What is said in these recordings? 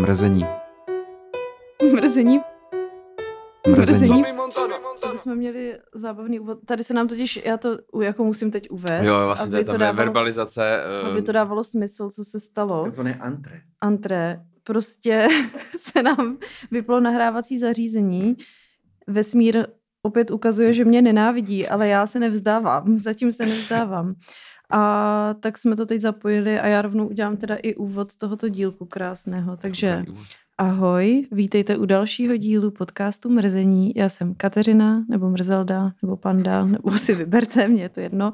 Mrzení. Mrzení. Mrzení. Tady jsme měli zábavný úvod. Tady se nám totiž, já to jako musím teď uvést. Jo, vlastně aby to dávalo, verbalizace. Aby to dávalo smysl, co se stalo. To je antré. Antré. Prostě se nám vyplo nahrávací zařízení. Vesmír opět ukazuje, že mě nenávidí, ale já se nevzdávám. Zatím se nevzdávám. A tak jsme to teď zapojili a já rovnou udělám teda i úvod tohoto dílku krásného. Takže ahoj, vítejte u dalšího dílu podcastu Mrzení. Já jsem Kateřina, nebo Mrzelda, nebo Panda, nebo si vyberte, mě je to jedno.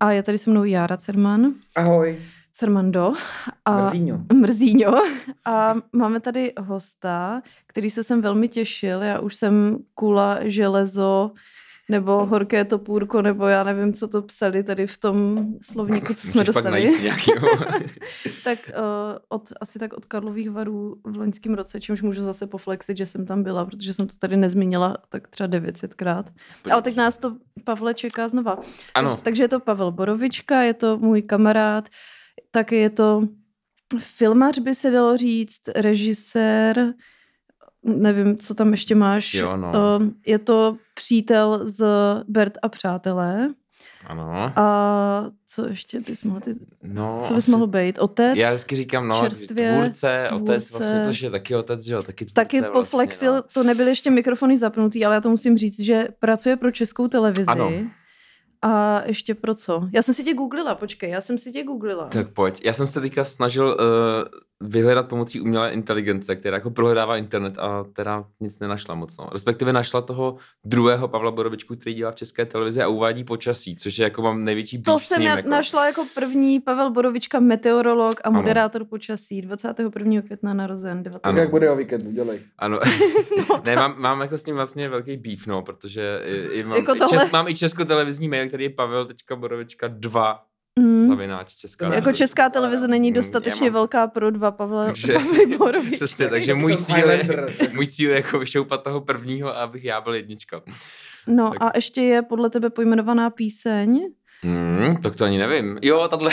A je tady se mnou Jara Cerman. Ahoj. Cermando. Mrzíňo. A máme tady hosta, který se sem velmi těšil. Já už jsem kula, železo, nebo horké topůrko, nebo já nevím, co to psali tady v tom slovníku, co jsme dostali. Tak asi tak od Karlových Varů v loňském roce, čímž můžu zase poflexit, že jsem tam byla, protože jsem to tady nezmínila tak třeba 900krát. Ale tak nás to, Pavle, čeká znova. Ano. Takže je to Pavel Borovička, je to můj kamarád, taky je to filmař, by se dalo říct, režisér, nevím, co tam ještě máš. Jo, no. Je to přítel z Bert a Přátelé. Ano. A co ještě bys mohl ty... No, co bys asi... mohl být? Otec? Já vždycky říkám, no, tvůrce. Otec, vlastně to, že taky otec, že jo, taky tvůrce. Taky vlastně, poflexil, no. To nebyly ještě mikrofony zapnutý, ale já to musím říct, že pracuje pro Českou televizi. Ano. A ještě pro co? Já jsem si tě googlila. Tak pojď. Já jsem se teďka snažil vyhledat pomocí umělé inteligence, která jako prohledává internet a teda nic nenašla moc. No. Respektive našla toho druhého Pavla Borovičku, který dělá v České televizi a uvádí počasí, což je jako mám největší bíč s ním. To jsem našla jako první Pavel Borovička, meteorolog a moderátor počasí. 21. května narozen. Ano. Jak bude o víkendu, dělej. Ano. No, ne, mám jako s ním vlastně velký beef, no, protože mám, jako mám i českotelevizní mail, který je pavel.borovička2 Jako Česká televize není dostatečně velká pro dva Pavla Borovička. Přesně, takže můj cíl je jako vyšoupat toho prvního, abych já byl jednička. No tak. A ještě je podle tebe pojmenovaná píseň? Tak to ani nevím. Jo, tato,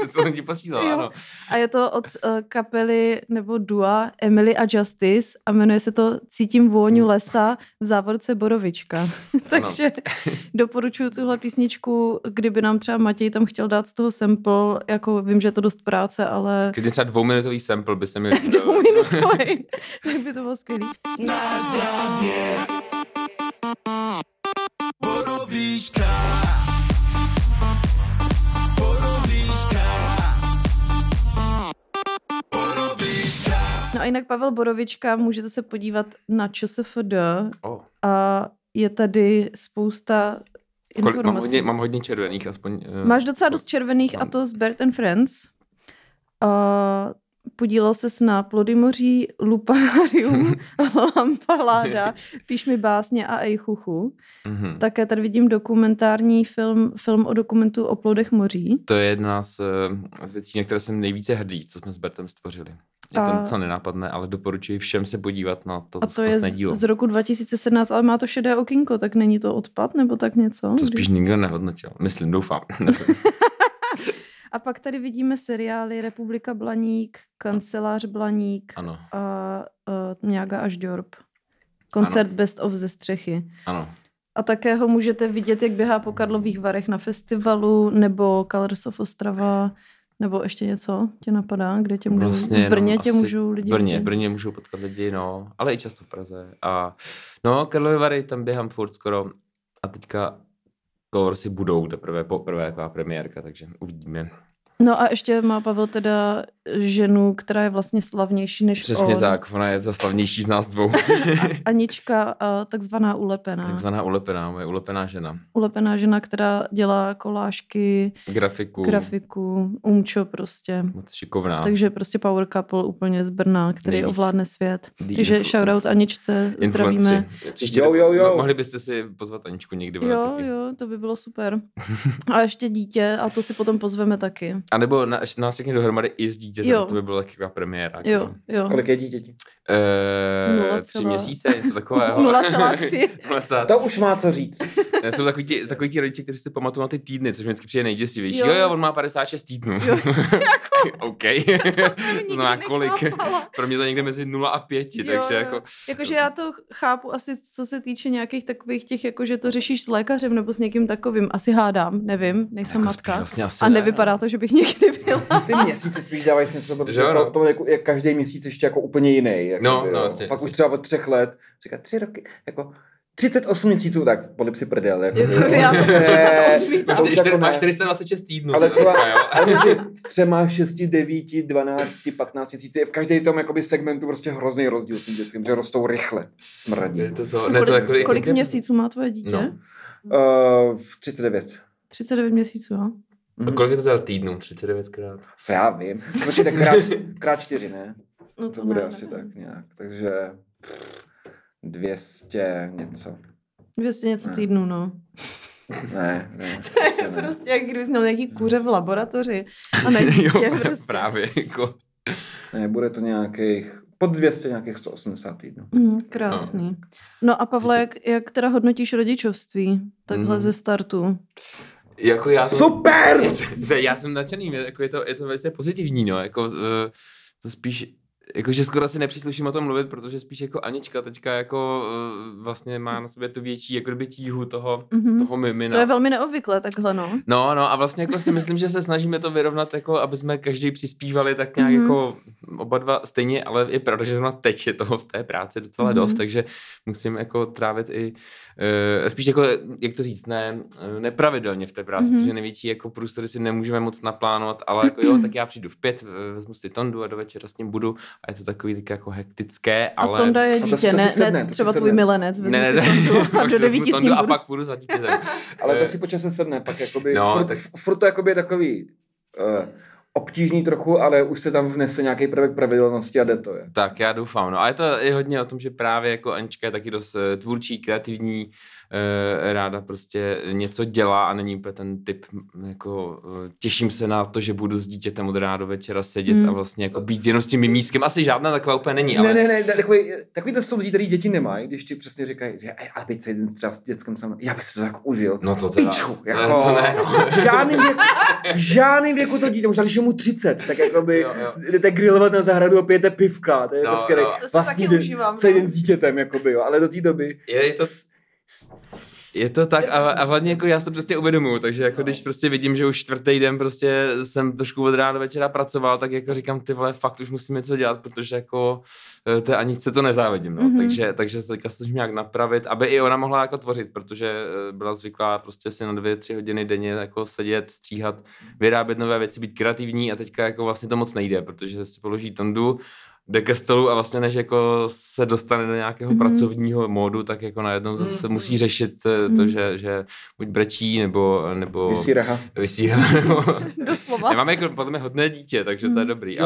to co jsem ti posílal, ano. A je to od kapely nebo dua Emily a Justice a jmenuje se to Cítím v vůni lesa / Borovička. Takže doporučuju tuhle písničku, kdyby nám třeba Matěj tam chtěl dát z toho sample, jako vím, že je to dost práce, ale... Kdyby třeba 2minutový sample by se mi... 2minutový, tak by to bylo skvělý. Na zdravě Borovička. No a jinak Pavel Borovička, můžete se podívat na ČSFD a je tady spousta informací. Mám hodně červených aspoň. Máš docela dost červených a to z Bert and Friends. Podílel ses na Plody moří, Lupanarium, Lampalada, Píš mi básně a Ejchuchu. Mm-hmm. Také tady vidím dokumentární film o dokumentu o plodech moří. To je jedna z věcí, na které jsem nejvíce hrdý, co jsme s Bertem stvořili. Je to docela nenápadné, ale doporučuji všem se podívat na to. A to je z roku 2017, ale má to šedé okýnko, tak není to odpad nebo tak něco? To spíš nikdo nehodnotil. Myslím, doufám. A pak tady vidíme seriály Republika Blaník, Kancelář Blaník a Njaga Aždjorb. Koncert Best of ze Střechy. Ano. A také ho můžete vidět, jak běhá po Karlových Varech na festivalu nebo Colors of Ostrava. Nebo ještě něco tě napadá, kde tě můžou, vlastně, v Brně tě můžou lidi v Brně můžou potkat lidi, no, ale i často v Praze. A no, Karlovy Vary, tam běhám furt skoro a teďka Colorsy budou poprvé jako premiérka, takže uvidíme. No a ještě má Pavel teda ženu, která je vlastně slavnější než on. Přesně tak, ona je ta slavnější z nás dvou. Anička, takzvaná ulepená. Takzvaná ulepená, moje ulepená žena. Ulepená žena, která dělá kolážky, grafiku, umčo prostě. Moc šikovná. Takže prostě power couple úplně z Brna, který nejvíc ovládne svět. Takže shoutout Aničce, zdravíme. Příště mohli byste si pozvat Aničku někdy. Jo, to by bylo super. A ještě dítě, a to si potom pozveme taky. A nebo nás všechny dohromady i s dítětem, to by byla taková premiéra. Jo. Kolik je dítěti? 3 měsíce, něco takového. 0,3. To už má co říct. Ne, jsou takový ti rodiče, kteří si pamatují na ty týdny, což mi taky přijde nejděsivější. Jo, on má 56 týdnů. Jo, jako, OK. To znamená kolik. Pro mě to někde mezi 0 a 5. Jo, takže jako... Jakože já to chápu asi, co se týče nějakých takových těch, jakože to řešíš s lékařem nebo s někým takovým. Asi hádám, nevím, nejsem jako matka. Vlastně a nevypadá to, že bych někdy byla. Ty měsíce spíš dávají smysl, protože to je každý měsíc ještě jako úplně jiný. Jako vlastně, pak už třeba od 3 let, říká 3 roky, jako 38 měsíců, tak podlip si prdel. Jako, máš 426 týdnů. Ale třeba 3, 6, 9, 12, 15 tisíc. V každej tom jakoby segmentu prostě hrozný rozdíl s tím dětským, že rostou rychle. Smradí. Kolik měsíců má tvoje dítě? No. 39. 39 měsíců, jo. A kolik je to teda týdnů? 39krát? Co já vím. Protože tak krát 4, ne? No to bude asi tak nějak. Takže... 200 něco týdnů, no. Ne. To je prostě, jak kdyby měl nějaký kuře v laboratoři a ne dítě prostě. Právě, jako. Ne, bude to nějakých, pod 200, nějakých 180 týdnů. Krásný. No a Pavle, jak teda hodnotíš rodičovství takhle ze startu? Jako super! Já jsem nadšený, jako je to velice pozitivní, no, jako to spíš... Jakože skoro si nepřísluším o tom mluvit, protože spíš jako Anička teďka jako vlastně má na sobě tu větší jako by tíhu toho mimina. To je velmi neobvyklé takhle, no. No a vlastně jako si myslím, že se snažíme to vyrovnat jako, aby jsme každý přispívali tak nějak jako oba dva stejně, ale je pravda, že zrovna teď je toho v té práci docela dost, takže musím jako trávit i spíš jako, jak to říct, nepravidelně v té práci, protože největší jako průstory si nemůžeme moc naplánovat, ale jako jo, tak já přijdu v 5, vezmu si Tondu a do večera s ním budu. A je to takový tak jako hektické, ale... A Tonda je dítě, ne třeba tvůj milenec. Vezmu si Tondu a do 9 s ním a pak půjdu za dítětem. Ale to si po čase sedne, pak jakoby... No, furt to jakoby je takový... obtížný trochu, ale už se tam vnese nějaký prvek pravidelnosti a jde to je. Tak já doufám, no ale to je hodně o tom, že právě jako Anička je taky dost tvůrčí, kreativní, ráda prostě něco dělá a není úplně ten typ, jako těším se na to, že budu s dítětem od rána do večera sedět a vlastně jako být jenom s tím mimískem, asi žádná taková úplně není, ale... Ne, takový to jsou lidi, který děti nemají, když ti přesně říkají, že a byť se jeden třeba s dětskem sama, já bych si to tak užil. No to teda. Piču, jako... to ne, no. v žádném věku to dítě, možná, mu 30, tak jakoby jdete grilovat na zahradu a pijete pivka, to je skvělý. To si vlastně taky užívám. Celý den s dítětem, jakoby, jo, ale do té doby... Je to tak a hlavně jako já si to prostě uvědomuji, takže jako když prostě vidím, že už 4. den prostě jsem trošku od rána do večera pracoval, tak jako říkám, ty vole, fakt už musím něco dělat, protože jako to ani se to nezávidím, no. Takže se teďka se to nějak napravit, aby i ona mohla jako tvořit, protože byla zvyklá prostě si na 2-3 hodiny denně jako sedět, stříhat, vyrábět nové věci, být kreativní a teďka jako vlastně to moc nejde, protože si položí Tondu, jde ke stolu a vlastně než jako se dostane do nějakého pracovního módu, tak jako najednou se musí řešit to, že buď brečí, nebo vysírá nebo... Doslova. Já mám jako podle mě hodné dítě, takže to je dobrý,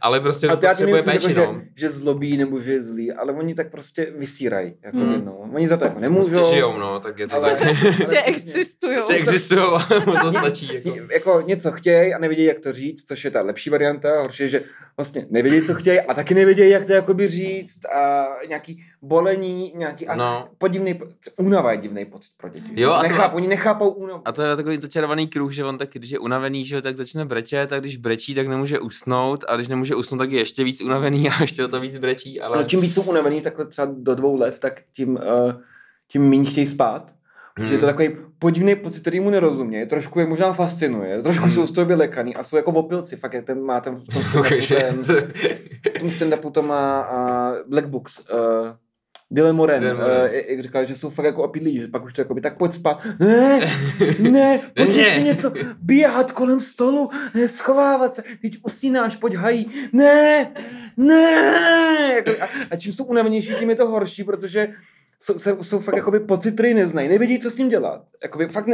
ale prostě potřebuje péči, jako, no. Že zlobí nebo že je zlý, ale oni tak prostě vysírají, jako jednou. Oni za to jako nemůžou. Prostě žijou, no, tak je to ale, tak. Prostě existujou. Prostě existujou, to stačí. Jako něco chtějí a nevědějí, jak to říct, což je ta lepší varianta, horší, že vlastně nevědějí, co chtějí, a taky nevědějí, jak to jakoby říct a nějaký bolení, nějaký podivný, únava je divný pocit pro děti. Jo, oni nechápou únavu. A to je takový to červený kruh, že on taky, když je unavený, že tak začne brečet, a když brečí, tak nemůže usnout a když nemůže usnout, tak je ještě víc unavený a ještě to víc brečí, ale... No, čím víc jsou unavený, takhle třeba do 2 let, tak tím méně chtějí spát. Je to takový podivný pocit, který mu nerozumějí, trošku je možná fascinuje, trošku jsou z toho vylekaný a jsou jako opilci, fakt jak ten má tam v tom stand-upu to má Black Books, Dylan Moran, jak říkal, že jsou fakt jako opilí, že pak už to jakoby tak pojď spát, ne, pojď ještě něco, běhat kolem stolu, ne, schovávat se, teď usínáš, pojď hají, ne, a čím jsou unavenější, tím je to horší, protože jsou fakt jakoby pocit, který neznají, nevědí, co s ním dělat. Jakoby fakt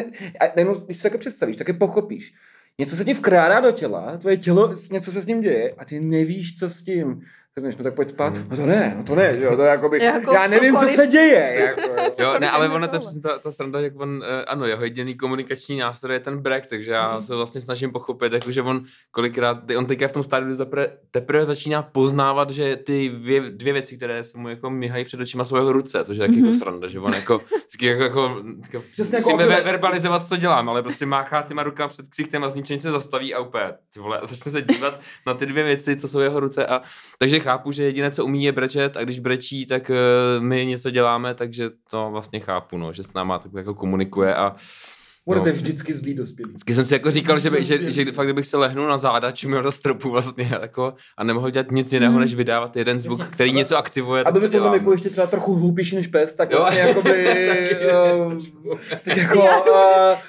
nejenom, když si také představíš, tak je pochopíš. Něco se ti vkrádá do těla, tvoje tělo, něco se s ním děje a ty nevíš, co s tím. řekneš, no tak pojď spát, no to ne, jo, to jakoby, jako já nevím, cokoliv, co se děje. Jako. Jo, ne, ale ono to přesně ta sranda, jak on, ano, jeho jediný komunikační nástroj je ten brek, takže já se vlastně snažím pochopit, jakože on kolikrát, on teďka v tom stádiu teprve začíná poznávat, že ty dvě věci, které se mu jako míhají před očima, jsou jeho ruce, což je taky jako sranda, že on jako, verbalizovat, co dělám, ale prostě máchá těma rukama před ksichtem a z ničeho se zastaví a úplně, ty vole, začne se dívat na ty dvě věci, co jsou jeho ruce a takže chápu, že jediné, co umí, je brečet a když brečí, tak my něco děláme, takže to vlastně chápu, no, že s náma tak jako komunikuje a budete vždycky zlý dospělý. Vždycky jsem si jako říkal, že fakt kdybych se lehnul na záda, čumil do stropu vlastně jako, a nemohl dělat nic jiného, než vydávat jeden zvuk, jasně, který něco aktivuje. A to byste tam jako ještě třeba trochu hloupější než pes, tak vlastně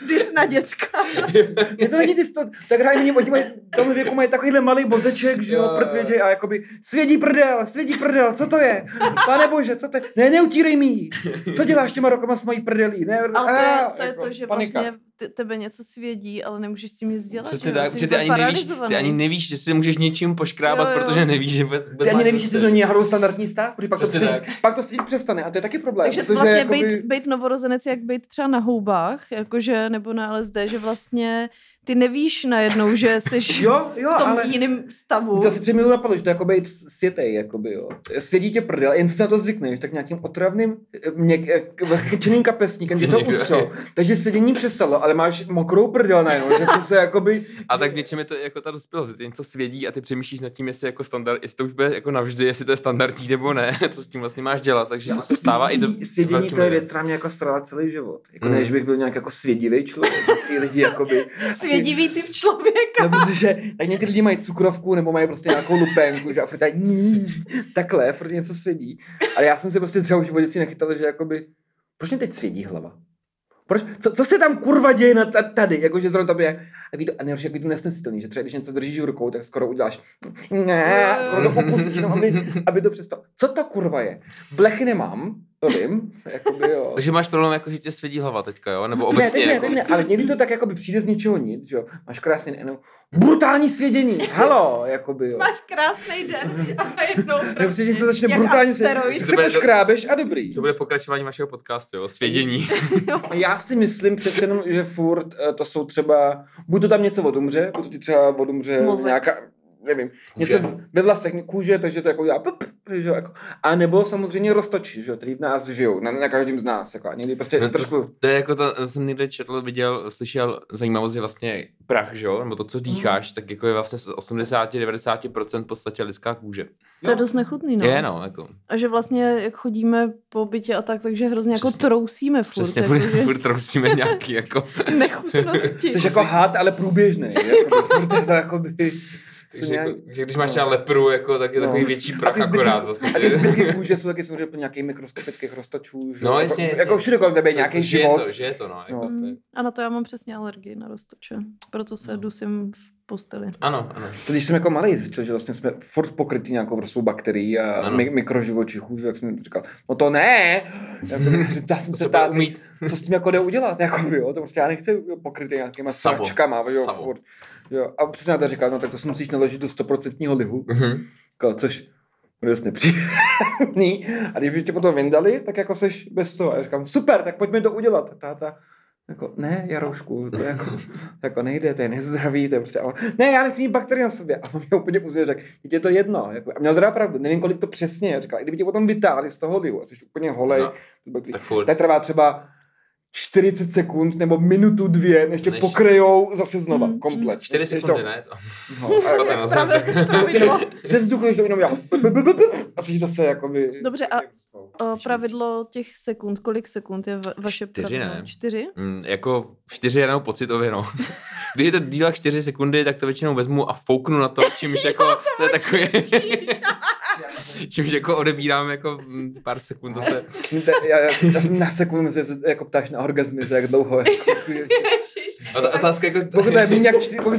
dis na děcka. Je to není dis, tak hrají, oni mají, tomu věku mají takovýhle malý bozeček, že jo, prd věděj a jakoby svědí prdel, co to je? Pane bože, co to je? Ne, neutírej mi ji. Co děláš těma rokama s mojí prdelí? Ne, to je to, že vlastně tebe něco svědí, ale nemůžeš s tím nic dělat. Přesně tak, protože ty ani nevíš, že si můžeš něčím poškrábat, jo. Protože nevíš, že ty ani nevíš, jestli to není náhodou standardní stav, protože pak to svít přestane a to je taky problém. Takže to vlastně jakoby být novorozenec, jak být třeba na houbách, jakože, nebo na LSD, že vlastně ty nevíš najednou, že jsi v tom jiném stavu. To si přemýšlel napadlo, že to je jako být světej, jakoby, jo. Svědí tě prdel, jen co se na to zvykneš, tak nějakým otravným chyčeným kapesníkem tě to utřel. Takže svědění přestalo, ale máš mokrou prdel najednou, že to se jakoby... A tak v něčem je to jako ta dospělost, že tě něco svědí a ty přemýšlíš nad tím, jestli, jako standard, jestli to už bude jako navždy, jestli to je standardní nebo ne, co s tím vlastně máš dělat, takže to se stává i do... Svědění to je věc, která mě jako strává celý život. Jako ne, že bych byl nějak jako svědivý člověk, ty lidi jakoby svědivý typ člověka. No, protože tak někdy lidi mají cukrovku nebo mají prostě nějakou lupenku, že a furt takhle, furt něco svědí. Ale já jsem se prostě třeba už v životě nechytal, že jakoby, proč mě teď svědí hlava? Proč? Co se tam kurva děje na tady? Jakože zrovna tam je jako to nesnesitelný, že třeba když něco držíš v rukou, tak skoro uděláš skoro to popustíš, no, aby to přestalo. Co to kurva je? Blechy nemám. To vím, jakoby jo. Takže máš problém, jako, že tě svědí hlava teďka, jo? Nebo obecně? Ne, ale někdy to tak jakoby přijde z ničeho nic, že jo? Máš krásný den, brutální svědění, halo, jakoby jo. Máš krásný den a jednou prostě něco začne brutální svědění, že se poškrábeš a dobrý. To bude pokračování vašeho podcastu, jo? Svědění. Já si myslím přece jenom, že furt to jsou třeba, buď to tam něco odumře, buď to ti třeba odumře nějaká... nevím, kůže. Něco ve vlasech, kůže, takže to jako udělá jako. A nebo samozřejmě roztočí, že který v nás žijou, na každém z nás, jako a někdy prostě no to je jako to, jsem někde četl, viděl, slyšel zajímavost, že vlastně prach, že jo, nebo to, co dýcháš, tak jako je vlastně 80-90% v podstatě lidská kůže. To je dost nechutný, no. Je, no, jako. A že vlastně, jak chodíme po bytě a tak, takže hrozně přesně, jako trousíme furt. Přesně, jako, furt trousíme nějaký, jako. Nechutnosti. Jsi jako had, ale průběžnej, jako, takže jako, když máš třeba lepru, jako, tak je takový větší prach akorát. A ty zbytky kůže jsou taky samozřejmě nějakých mikroskopických roztočů. No jasně, jako všude kolem tebe je nějaký život. Je to, no. Jako a na to já mám přesně alergii na roztoče. Proto se dusím v posteli. Ano. To, když jsem jako malý zjistil, že vlastně jsme furt pokrytí nějakou vrstvou bakterií a mikroživočichů, jak jsem říkal, no to ne! Já jsem se ptát, co s tím jako jde udělat? Jako, jo, to prostě já nechci pokrytý nějakýma sračkama. Jo, a přesně to říkal, no tak to si musíš naložit do 100% lihu, což bude dost nepříjemný. A když by tě potom vyndali, tak jako seš bez toho. A já říkám, super, tak pojďme to udělat. A táta, jako, ne, Jaroušku, to jako nejde, to je nezdravý, to je prostě, on, ne, já nechci mít bakterie na sobě. A on mě úplně uzvěřil, řekl, je to jedno. Jako, a měl teda pravdu, nevím, kolik to přesně. A říkal, i kdyby tě potom vytáhli z toho lihu, a jsi úplně holej, tak trvá třeba 40 sekund nebo minutu 2, než pokryjou zase znova, komplet. 4 sekundy, ne? Ze vzduchu, než to jenom já. A jsi zase jakoby... Dobře, a pravidlo těch sekund, kolik sekund je vaše pravidlo? 4? Jako 4 jenom pocitově, no. Když je to dílá 4 sekundy, tak to většinou vezmu a fouknu na to, čímž jako... to je takový... Čímž jako odebírám jako pár sekund zase. Já jsem na sekundu se jako ptáš na orgazmy, že jak dlouho. Jako, otázka jako... Pokud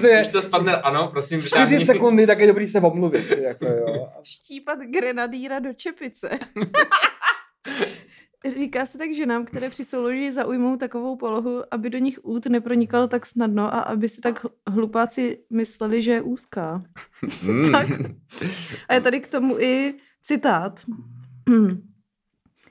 to je... Když to spadne, ano, prosím. 4 sekundy, tak je dobrý se omluvit. Jako, jo. Štípat grenadýra do čepice. Říká se tak ženám, které při souloži zaujmou takovou polohu, aby do nich út nepronikal tak snadno a aby si tak hlupáci mysleli, že je úzká. Tak. A je tady k tomu i citát.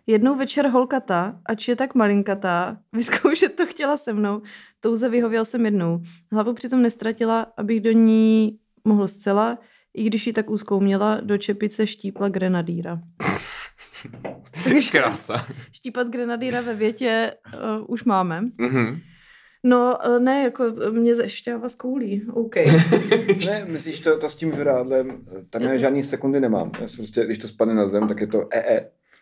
Jednou večer holkata, ač je tak malinkatá, vyzkoušet to chtěla se mnou, touze vyhověl jsem jednou. Hlavu přitom nestratila, abych do ní mohl zcela, i když ji tak úzkou měla, do čepice štípla grenadýra. Takže krása. Štípat grenadýra ve větě už máme. Mm-hmm. No, ne, jako mě zešťává z koulí. OK. Ne, myslíš to s tím žrádlem? Tam já žádný sekundy nemám. Já prostě, když to spadne na zem, tak je to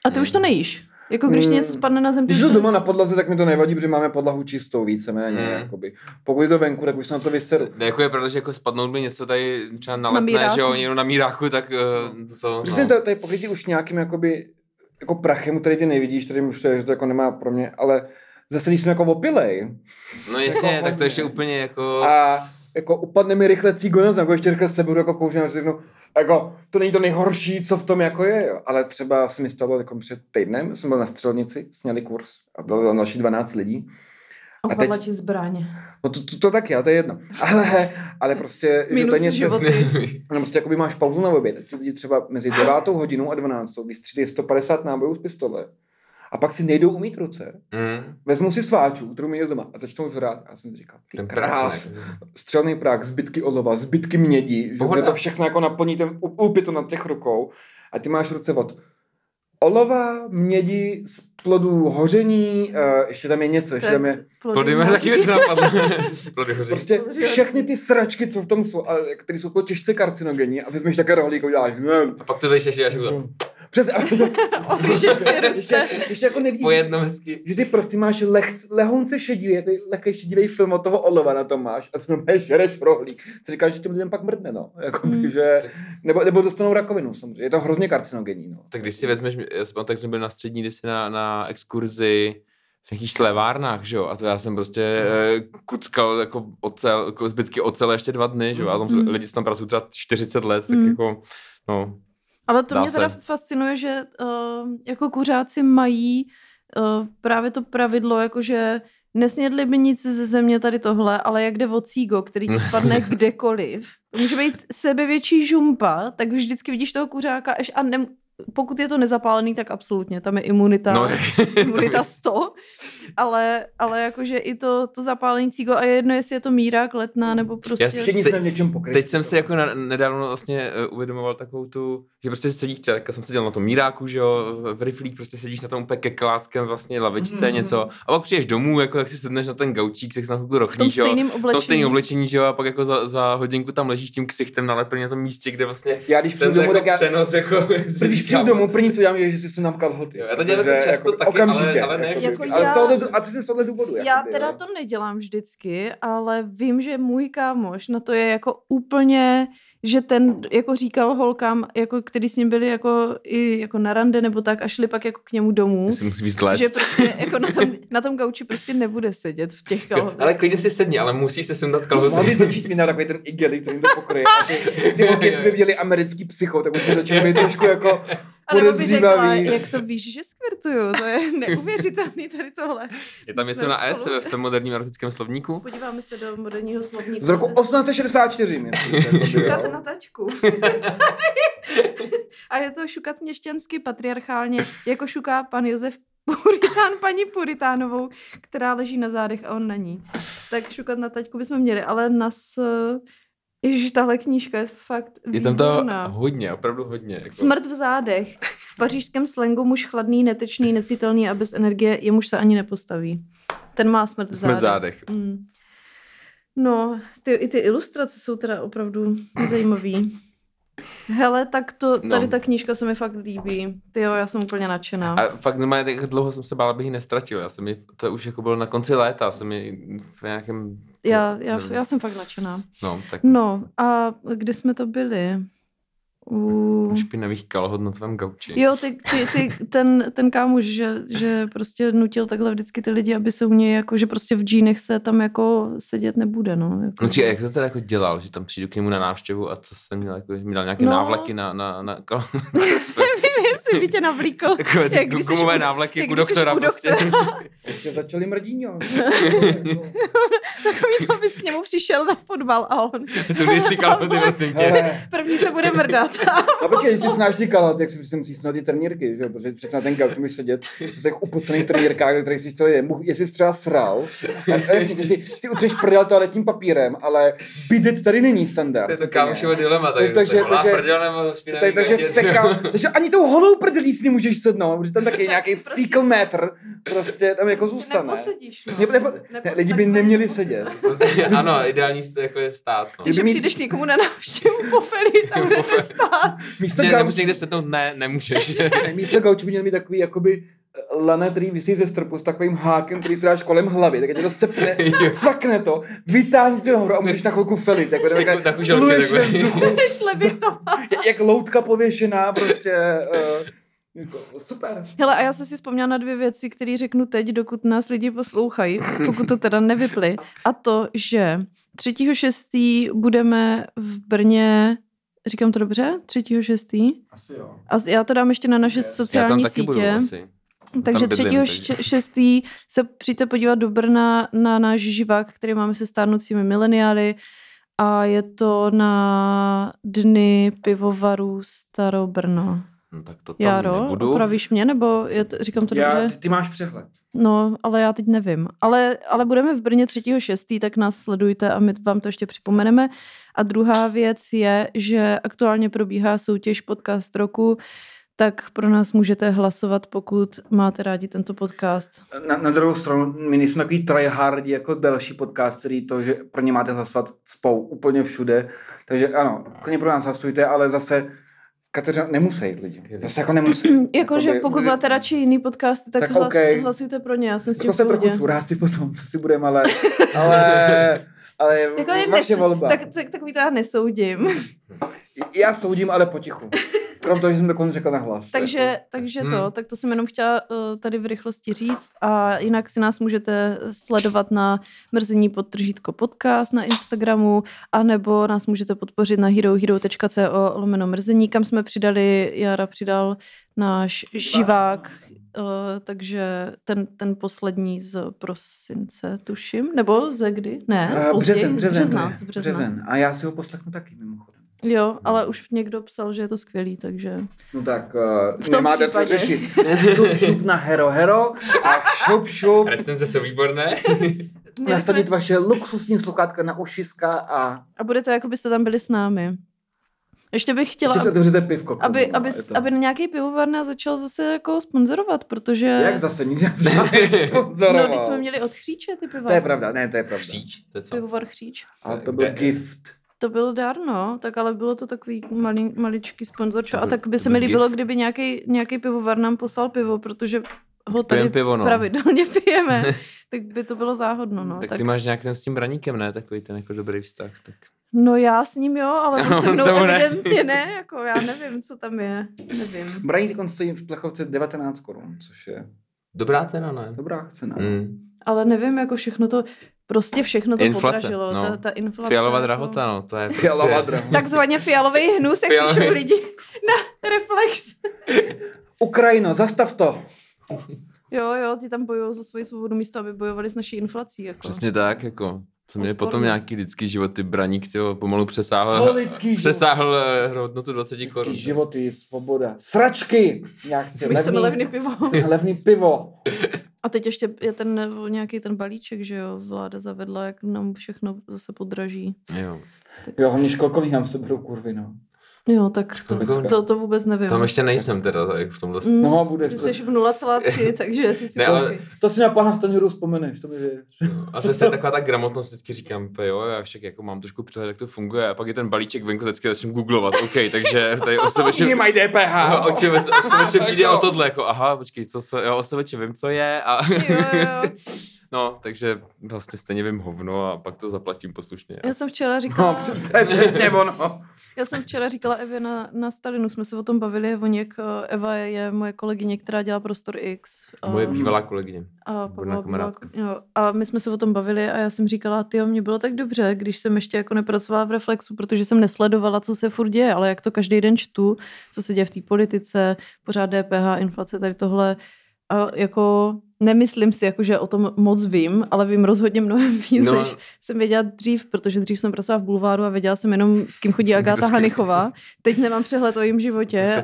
A ty už to nejíš? Jako když něco spadne na zem? Když to doma na podlaze, tak mi to nevadí, protože máme podlahu čistou víceméně. Jakoby. Pokud je to venku, tak už se na to vyseru. Jako je pravda, že jako spadnout by něco tady třeba naletné, že jo, jenom na míráku, tak to... Přesně tady pokrytí už nějakým jakoby... jako prachem, který ty nevidíš, tady už to je, že to jako nemá pro mě, ale zase když jsem jako opilej. No jasně, jako tak to ještě úplně jako... A jako upadne mi rychle cígonec, nebo ještě rychle seberu jako koužen, a řeknu, jako to není to nejhorší, co v tom jako je, jo. Ale třeba se mi stalo jako před týdnem, jsem byl na střelnici, sněli kurz a bylo další 12 lidí. Opadla ti zbraň. No to taky, ale to je jedno. Ale prostě... Minus životy. No prostě jakoby máš pauzu na oběd. Lidi třeba mezi 9. hodinou a 12. vystřílí 150 nábojů z pistole. A pak si nejdou umýt ruce. Vezmu si sváčů, kterou mi je doma. A začnou žrát. A já jsem říkal, ten krás. Střelný prach, zbytky olova, zbytky mědi. Že to všechno jako naplní ten úpyto nad těch rukou. A ty máš ruce od... olova, mědi, z plodů hoření, ještě tam je něco, ještě tam je... Plody moří. Plody hoření. Prostě všechny ty sračky, co v tom jsou, které jsou těžce karcinogenní, a vezmeš také rohlík a uděláš... A pak to ještě až jako... Přesně. Oblížeš si ruce. Ještě jako nevidíš, že ty prostě máš lehonce šedivý, lehkej šedivý film od toho olova na tom máš a žereš rohlík. Co říkáš, že těm lidem pak mrdne, no. Jakoby, že, nebo dostanou rakovinu samozřejmě. Je to hrozně karcinogenní, no. Tak když si vezmeš, tak jsme byli na střední, když jsi na exkurzi v nějakých slevárnách, že jo, a to já jsem prostě kuckal jako ocel, jako zbytky ocele ještě 2 dny, že jo, a tam lidi tam pracují třeba 40 let, tak jako, no. Ale to mě teda fascinuje, že jako kuřáci mají právě to pravidlo, jakože nesnědli by nic ze země tady tohle, ale jak jde o cígo, který ti spadne kdekoliv. To může být sebevětší žumpa, tak vždycky vidíš toho kuřáka a pokud je to nezapálený, tak absolutně, tam je imunita, no, imunita 100, ale jakože i to zapálení cígo a je jedno, jestli je to mírák, letná, nebo prostě... Já si nic něčem pokryt. Teď jsem si jako nedávno vlastně uvědomoval takovou tu, že prostě sedíš, třeba jsem seděl na tom míráku, že jo, v riflík, prostě sedíš na tom úplně kekeláckém vlastně lavičce něco a pak přijdeš domů, jako jak si sedneš na ten gaučík, tak se na chvilku rochneš, jo, v tom stejném oblečení, že jo, a pak jako za hodinku tam ležíš tím ksichtem nalepený na tom místě, kde vlastně já když přijdu domů, tak přenos jako přijdu domů, první co dělám je, že si sunám kalhoty. Já to dělám často jako, taky, ale ne vždycky. A co jsem z tohle důvodu? Já teda to nedělám vždycky, ale vím, že můj kámoš na to je jako úplně, že ten jako říkal holkám, jako který s ním byli jako i jako na rande nebo tak a šli pak jako k němu domů. Že prostě jako na tom gauči prostě nebude sedět v těch kalhotách. Ale klidně si sedni, ale musíš se sundat kalhoty. Mohli začít mít na takový ten igely, který jim to pokryje. Ty holky jsme viděli americký psycho, tak už jsme začali být trošku jako ale by řekla, jak to víš, že skvrtuju, to je neuvěřitelný tady tohle. Je tam něco na S v tom moderním erotickém slovníku? Podíváme se do moderního slovníku. Z roku 1864. Šukat na tačku. A je to šukat měšťansky, patriarchálně, jako šuká pan Josef Puritán paní Puritánovou, která leží na zádech a on na ní. Tak šukat na tačku bychom měli, ale Ježiš, tahle knížka je fakt výborná. Je tam to hodně, opravdu hodně. Jako. Smrt v zádech. V pařížském slangu muž chladný, netečný, necitelný a bez energie, jemuž se ani nepostaví. Ten má smrt v zádech. No, ty ilustrace jsou teda opravdu zajímavý. Hele, tak ta knížka se mi fakt líbí. Tyjo, já jsem úplně nadšená. A fakt normálně tak dlouho jsem se bála, abych ji neztratil. To už jako bylo na konci léta. Já jsem fakt nadšená. No, a kde jsme to byli? U špinavých kalhot na tvém gauči. Jo, ten kámoš, že prostě nutil takhle vždycky ty lidi, aby se u něj jako, že prostě v džínech se tam jako sedět nebude, no. Jako. No jak to teda jako dělal, že tam přijdu k němu na návštěvu a co jsem měl, jako, že mi dal nějaké návlaky na kalhot. Nevím, si by tě navlíkl. Takové gummové návleky u doktora. Prostě. Ještě začali Mrdíňo. Takový to bys k němu přišel na fotbal a on. První se bude mrdat. A počkej, ještě si náš ty kalat, jak si musíš snad ty trenírky, že? Protože přece na ten gauč můžeš sedět v těch upocených trenírkách, kterých jsi celý den. Jestli jsi třeba sral, si utřeš prdel toaletním papírem, ale bidet tady není standard. To je to kámošovo dilema. Takže ani tou holou prdelí si nemůžeš sednout, protože tam taky nějaký cykl metr, prostě tam jako zůstane. Neposedíš, no. Lidi by neměli sedět. Ano, ideální jako je stát. No. Takže přijdeš někomu na návštěvu po feli, tam budete stát. Nemusíš někde sednout, ne, nemůžeš. Místo gaučů by měl mít takový, jakoby, lana, který visí ze strpu s takovým hákem, který si dáš kolem hlavy, tak tě to sepne, cvakne to, vytáhne tě nahoru a můžeš na chvilku felit. Takovou želky, jak loutka pověšená, prostě... Super. Hele, a já jsem si vzpomněla na dvě věci, které řeknu teď, dokud nás lidi poslouchají, pokud to teda nevyply. A to, že 3.6. budeme v Brně... Říkám to dobře? 3.6. Asi jo. A já to dám ještě na naše sociální sítě. Takže 3.6. se přijďte podívat do Brna na náš živák, který máme se stárnoucími mileniály, a je to na dny pivovarů Starobrno. No, tak to tam Jaro, nebudu. Opravíš mě, nebo říkám to dobře? Ty máš přehled. No, ale já teď nevím. Ale budeme v Brně 3.6., tak nás sledujte a my vám to ještě připomeneme. A druhá věc je, že aktuálně probíhá soutěž Podcast Roku, tak pro nás můžete hlasovat, pokud máte rádi tento podcast. Na druhou stranu, my nejsme takový tryhardi jako další podcast, který to, že pro ně máte hlasovat spou úplně všude. Takže ano, klidně pro nás hlasujte, ale zase Kateřina, nemusí lidi. Zase jako nemusí. Jakože pokud máte radši jiný podcast, tak okay. Hlasujte pro ně. Já jsem s tím v pohodě. Trochu čuráci potom, co si budeme, ale jako vaše volba. Takový to já nesoudím. Já soudím, ale potichu. Krom toho, že jsem dokonce řekla nahlas. Tak to jsem jenom chtěla tady v rychlosti říct, a jinak si nás můžete sledovat na Mrzení _ podcast na Instagramu, anebo nás můžete podpořit na herohero.co/mrzeni, kam jsme přidali, Jara přidal náš živák, takže ten poslední z prosince, tuším, nebo ze kdy? Ne, později, z března. A já si ho poslechnu taky mimochodem. Jo, ale už někdo psal, že je to skvělý, takže... No tak nemáte případě. Co řešit. Šup na hero a šup. Recenze jsou výborné. Nasadit vaše luxusní sluchátka na ušiska a... A bude to, jako byste tam byli s námi. Ještě bych chtěla, aby nějaký pivovarna začal zase jako sponzorovat, protože... Jak zase nikdy sponzoroval? No, teď jsme měli od Chříče ty pivovar. To je pravda, ne, to je pravda. Chříč, to je co? Pivovar Chříč. A to byl gift. To byl dar, no, tak ale bylo to takový maličký sponzorčo, a tak by se mi líbilo, kdyby nějaký pivovar nám poslal pivo, protože ho tady pravidelně pijeme, tak by to bylo záhodno, no. Tak ty máš nějak ten s tím Braníkem, ne, takový ten jako dobrý vztah, tak... No já s ním jo, ale on se mnou evidentně ne, jako já nevím, co tam je, nevím. Braník stojí v Plechovce 19 korun, což je... Dobrá cena, ne? Dobrá cena. Ale nevím, jako všechno to podražilo. No. Ta inflace. Fialová drahota, no, to je prostě... Fialová drahota. Takzvaně fialový hnus, jak píšou lidi na Reflex. Ukrajino, zastav to. Jo, ti tam bojují za svoji svobodu místo, aby bojovali s naší inflací. Jako. Přesně tak, jako... Co mě potom nějaký lidský život, ty Braník, tyho, pomalu přesáhl hodnotu 20 korun. Lidský život je svoboda. Sračky! My chceme levný pivo. A teď ještě je nějaký ten balíček, že jo, vláda zavedla, jak nám všechno zase podraží. Jo, hlavně školkový nám se budou kurvy, no. Jo, tak to vůbec nevím. Tam ještě nejsem teda, tak v tomhle... No, budeš. Ty jsi v 0,3, takže ty si... Ne, ale... To si na pana Stanjuru vzpomeneš, to mi věř. No, a to je taková ta gramotnost, vždycky říkám, jo, já však jako mám trošku přehled, jak to funguje, a pak je ten balíček venku, vždycky začnu googlovat, OK, takže tady osobeče... Oni mají DPH. Osobeče přijde o tohle, jako aha, počkej, co se... Jo, osobeče vím, co je a... Jo. No, takže vlastně stejně vím hovno a pak to zaplatím poslušně. Já jsem včera říkala... No, přesně ono. Já jsem včera říkala Evě na Stalinu, jsme se o tom bavili, Voněk, Eva je moje kolegyně, která dělá Prostor X. Moje bývalá kolegyně. A Pavla kamarádka. Jo, a my jsme se o tom bavili a já jsem říkala, tyjo, mně bylo tak dobře, když jsem ještě jako nepracovala v Reflexu, protože jsem nesledovala, co se furt děje, ale jak to každý den čtu, co se děje v té politice, pořád DPH, inflace, tady tohle. A jako nemyslím si, jako, že o tom moc vím, ale vím rozhodně mnohem víc, než jsem věděla dřív, protože dřív jsem pracovala v Bulváru a věděla jsem jenom, s kým chodí Agáta Hanychová. Teď nemám přehled o jejím životě.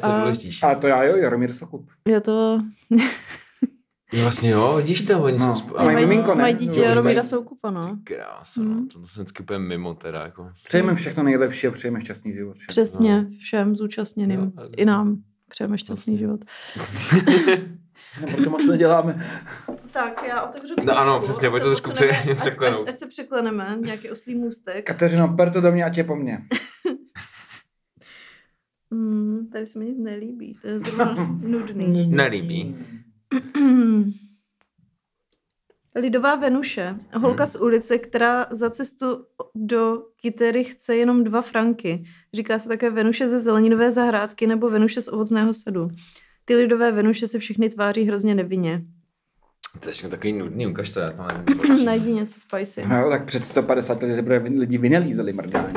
A to já jo, Jaromír Sokup. Já to... Vlastně jo, vidíš to, oni no. jsou... Mají dítě Jaromíra Soukupa, no. Ty krása, to jsem vždycky úplně mimo teda. Jako. Přejeme všechno nejlepší a přejeme šťastný život. Všechno. Přesně, všem zúčastněným. No, i nám přejeme šťastný život. Nebo to moc neděláme. Tak, já otevřu knížku. No ano, přesně, pojď to trošku překlenout. Ať se překleneme, nějaký oslý můstek. Kateřino, per to do mě, ať je po mně. Tady se mi nic nelíbí, to je zrovna nudný. Nelíbí. Lidová Venuše, holka z ulice, která za cestu do kytery chce jenom 2 franky. Říká se také Venuše ze zeleninové zahrádky nebo Venuše z ovocného sadu. Ty lidové Venuše se všechny tváří hrozně nevinně. To je všechno takový nudný, ukaž to, já tam nevím. Najdi něco spicy. No tak před 150 lidí vynelízeli mrdání.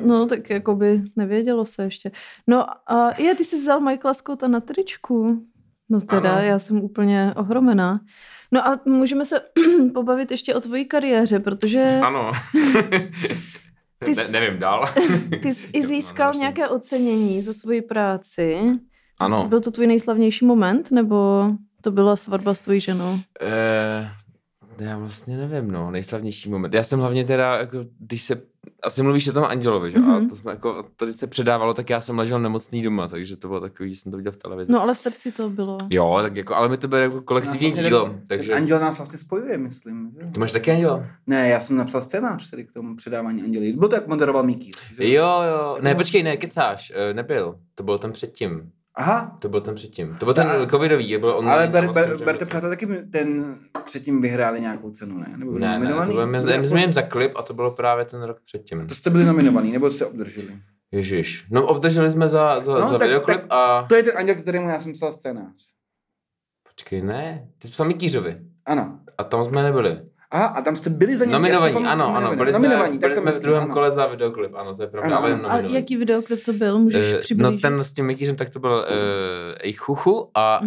No tak jakoby nevědělo se ještě. No a ty jsi vzal Michaela Scotta na tričku. No teda, ano. Já jsem úplně ohromená. No a můžeme se pobavit ještě o tvojí kariéře, protože... Ano. Ty nevím dál. Ty jsi i získal nějaké ocenění za svoji práci. Ano. Byl to tvůj nejslavnější moment, nebo to byla svatba s tvojí ženou? Já vlastně nevím, no, nejslavnější moment. Já jsem hlavně teda, jako, když se, asi mluvíš o tom Andělovi, že? Mm-hmm. A to jsme jako, tady se předávalo, tak já jsem ležel nemocný doma, takže to bylo takový, jsem to viděl v televizi. No ale v srdci to bylo. Jo, tak jako, ale my to bylo jako kolektivní dílo. Takže... Anděl nás vlastně spojuje, myslím. Že? Ty máš taky Anděla? Ne, já jsem napsal scénář tady k tomu předávání Anděli. Byl to jak moderoval Mikýř. Jo, ne, počkej, ne, kecáš, nebyl, to bylo tam předtím. Aha. To byl ten předtím. To byl ten covidový. Byl online, ale Berte přátel taky ten předtím vyhráli nějakou cenu, ne? Nebo ne, to byl my jsme jim za klip a to bylo právě ten rok předtím. To jste byli nominovaný, nebo jste obdrželi? Ježiš. No obdrželi jsme za videoklip a... To je ten Anděl, kterému já jsem psal scénář. Počkej, ne. Ty jsi psal Mikýřovi. Ano. A tam jsme nebyli. Aha, a tam jste byli za něj. Nominovaní, ano, byli jsme v druhém kole za videoklip, ano, to je pravda. Ano. A jaký videoklip to byl, můžeš přiblížit? No ten s tím Mikýřem, tak to byl Ejchuchu a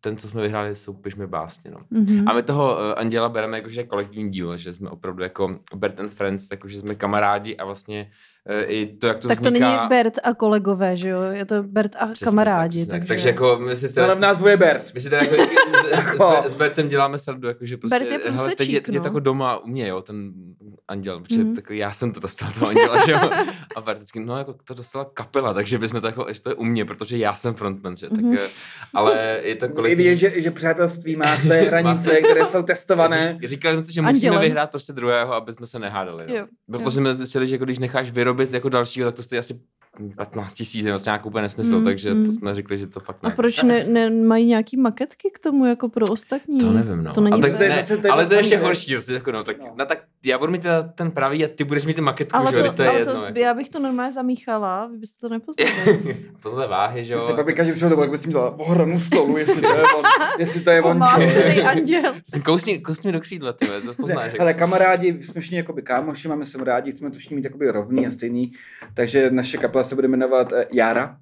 ten, co jsme vyhráli, jsou Píš mi básně, no. A my toho Anděla bereme jakože kolektivní dílo, že jsme opravdu jako Bert and Friends, takže jsme kamarádi a vlastně i to, jak to tak vzniká... Tak to není Bert a kolegové, že jo? Je to Bert a přesně, kamarádi. Tak, takže... jako my si teda... Ale v názvu je Bert. My si teda jako s Bertem děláme srandu, jakože prostě... Bert je průsečík, teď je tako doma u mě, jo, ten Anděl, protože takový, já jsem to dostal toho Anděla, že jo? A Bert vždycky, jako to dostala kapela, takže bychom to jako, že to je u mě, protože já jsem frontman, že? Tak, ale je to kolektivní... Víš, že přátelství má své hranice, které jsou testované. Říkali jsme, že musíme vyhrát prostě druhého, aby jsme se nehádali. Protože jsme zjistili, že jako když necháš vyrobit jako dalšího, tak to stojí asi 15 000, nebo vlastně nějak úplně nesmysl, takže to jsme řekli, že to fakt ne. A proč nemají nějaký maketky k tomu jako pro ostatní? To nevím, no. To není tak, ale to je ještě horší, jako, no, tak, no. No, tak já budu mít teda ten pravý a ty budeš mít ten maketku, ale že to je jedno. Ale já bych to normálně zamíchala, vy byste to nepoznali. Podle váhy, že jo. Myslím, aby každý přišel dobu, jak byste mi dělala ohranu stolu, jestli to je on. Omácený Anděl. Kousni do křídla, ty to poznáš. Hele, kamarádi, jsme všichni jakoby kámoši, máme se rádi, chceme to všichni mít jakoby rovný a stejný, takže naše kapela se bude jmenovat Jara.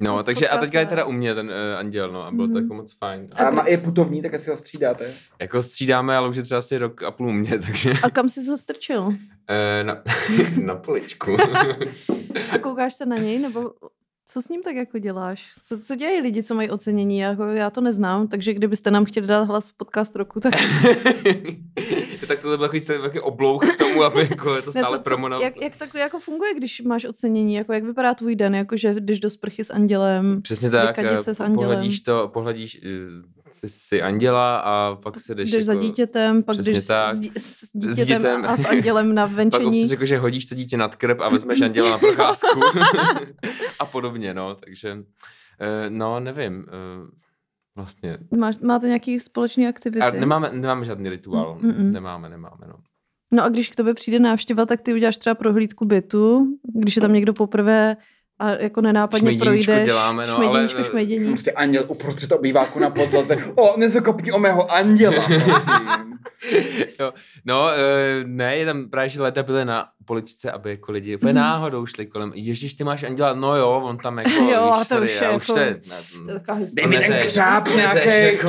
No, takže a teďka je teda u mě ten Anděl, no, a bylo to jako moc fajn. A je putovní, tak asi ho střídáte? Jako střídáme, ale už je třeba asi 1,5 roku u mě, takže... A kam jsi ho strčil? Na poličku. A koukáš se na něj, nebo... Co s ním tak jako děláš? Co dělají lidi, co mají ocenění? Já to neznám, takže kdybyste nám chtěli dát hlas v Podcast Roku, tak... Tak to byl takový oblouk k tomu, aby jako to stále promoval. Jak tak jako funguje, když máš ocenění? Jako, jak vypadá tvůj den? Jako, že jdeš do sprchy s Andělem? Přesně tak, pohladíš si Anděla a pak se jdeš jako... za dítětem, pak jdeš s dítětem a s Andělem na venčení. Pak občas jako, že hodíš to dítě nad krb a vezmeš Anděla na procházku a podobně, no, takže... No, nevím... vlastně. Máte nějaký společný aktivity? A nemáme žádný rituál. Nemáme, no. No a když k tobě přijde návštěva, tak ty uděláš třeba prohlídku bytu, když je tam někdo poprvé a jako nenápadně projdeš. Šmejděníčko. Prostě anděl uprostřed obýváku na podloze. Nezakopni o mého anděla, prosím. Jo. No, ne, je tam právě, že leda byly na poličce, aby jako lidi úplně náhodou šli kolem. Ježíš, ty máš anděla, no jo, on tam jako... Jo, a to už je jako... Dej mi ten křáp nějakej.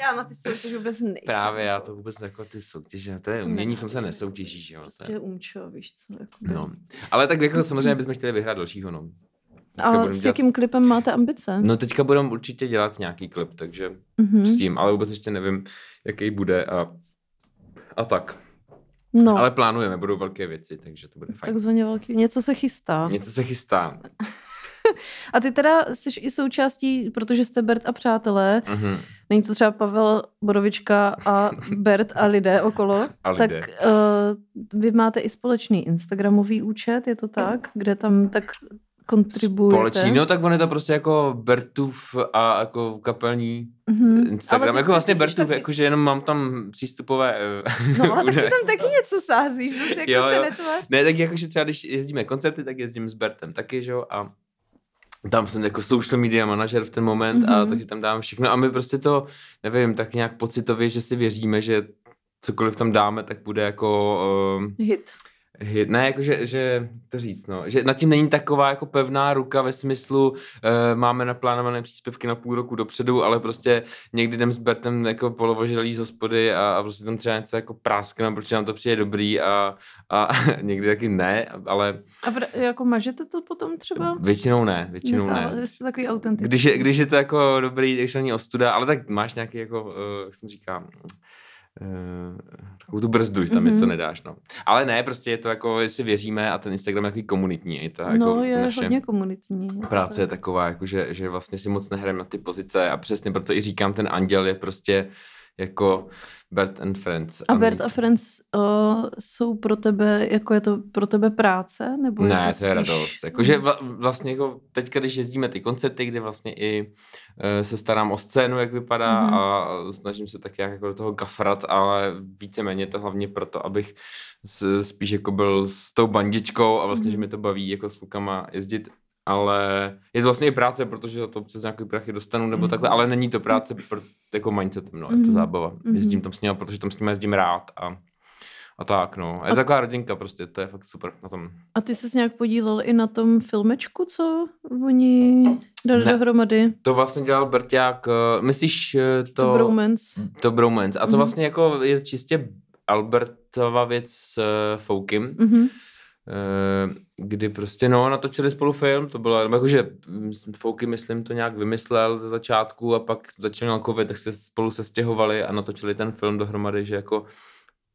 Já na ty soutěž vůbec nejsem. Právě, já to vůbec jako ty soutěže, to je umění, v tom se nesoutěžíš, jo. Prostě umčo, víš co, jako... No, ale tak jako samozřejmě bychom chtěli vyhrát dalšího, no. A s jakým klipem máte ambice? No teďka budeme určitě dělat nějaký klip, takže s tím, ale vůbec ještě nevím, jaký bude a tak. No. Ale plánujeme, budou velké věci, takže to bude fajn. Takzvaně velký. Něco se chystá. A ty teda jsi i součástí, protože jste Bert a přátelé, není to třeba Pavel Borovička a Bert a lidé okolo, tak vy máte i společný Instagramový účet, je to tak, kde tam tak kontribujete. Společný, no tak on je to prostě jako Bertův a jako kapelní Instagram, jako vlastně Bertův, taky... jakože jenom mám tam přístupové no ale taky tam taky něco sázíš, zase jako jo, se netváříš. Ne, tak jakože třeba když jezdíme koncerty, tak jezdím s Bertem taky, že jo, a tam jsem jako social media manažer v ten moment a takže tam dám všechno a my prostě to, nevím, tak nějak pocitově, že si věříme, že cokoliv tam dáme, tak bude jako... Hit. Ne, jakože, že to říct, no, že nad tím není taková jako pevná ruka ve smyslu, máme naplánované příspěvky na půl roku dopředu, ale prostě někdy jdem s Bertem jako polovožralí z hospody a prostě tam třeba něco jako práskneme, protože nám to přijde dobrý a někdy taky ne, ale... jako mažete to potom třeba? Většinou ne. Vy jste takový autentický. Když je to jako dobrý, když není ostuda, ale tak máš nějaký jako, jak jsem říkal... takovou tu brzdu, tam něco nedáš, no. Ale ne, prostě je to jako, jestli věříme a ten Instagram je takový komunitní. To jako no, je hodně komunitní. Práce je taková, jako, že vlastně si moc nehrajeme na ty pozice a přesně proto i říkám, ten anděl je prostě jako Bert and Friends. A Bert a Friends jsou pro tebe, jako je to pro tebe práce? Nebo ne, to je radost. Jakože vlastně jako teďka, když jezdíme ty koncerty, kde vlastně i se starám o scénu, jak vypadá a snažím se tak jako do toho gafrat, ale víceméně to hlavně proto, abych spíš jako byl s tou bandičkou a vlastně, že mi to baví jako s klukama jezdit. Ale je to vlastně i práce, protože to přes nějaký prachy dostanu nebo takhle, ale není to práce jako mindsetem, no, je to zábava. Jezdím tam s nimi, protože tam s nimi jezdím rád a tak, no. Je to taková rodinka prostě, to je fakt super na tom. A ty ses nějak podílel i na tom filmečku, co oni dali dohromady? To vlastně dělal Berťák, myslíš to... To Bromance. A to vlastně jako je čistě Albertova věc s Foukim. Kdy prostě, no, natočili spolu film, to bylo, jakože Fouky, myslím, to nějak vymyslel ze začátku a pak začal covid, tak se spolu sestěhovali a natočili ten film dohromady, že jako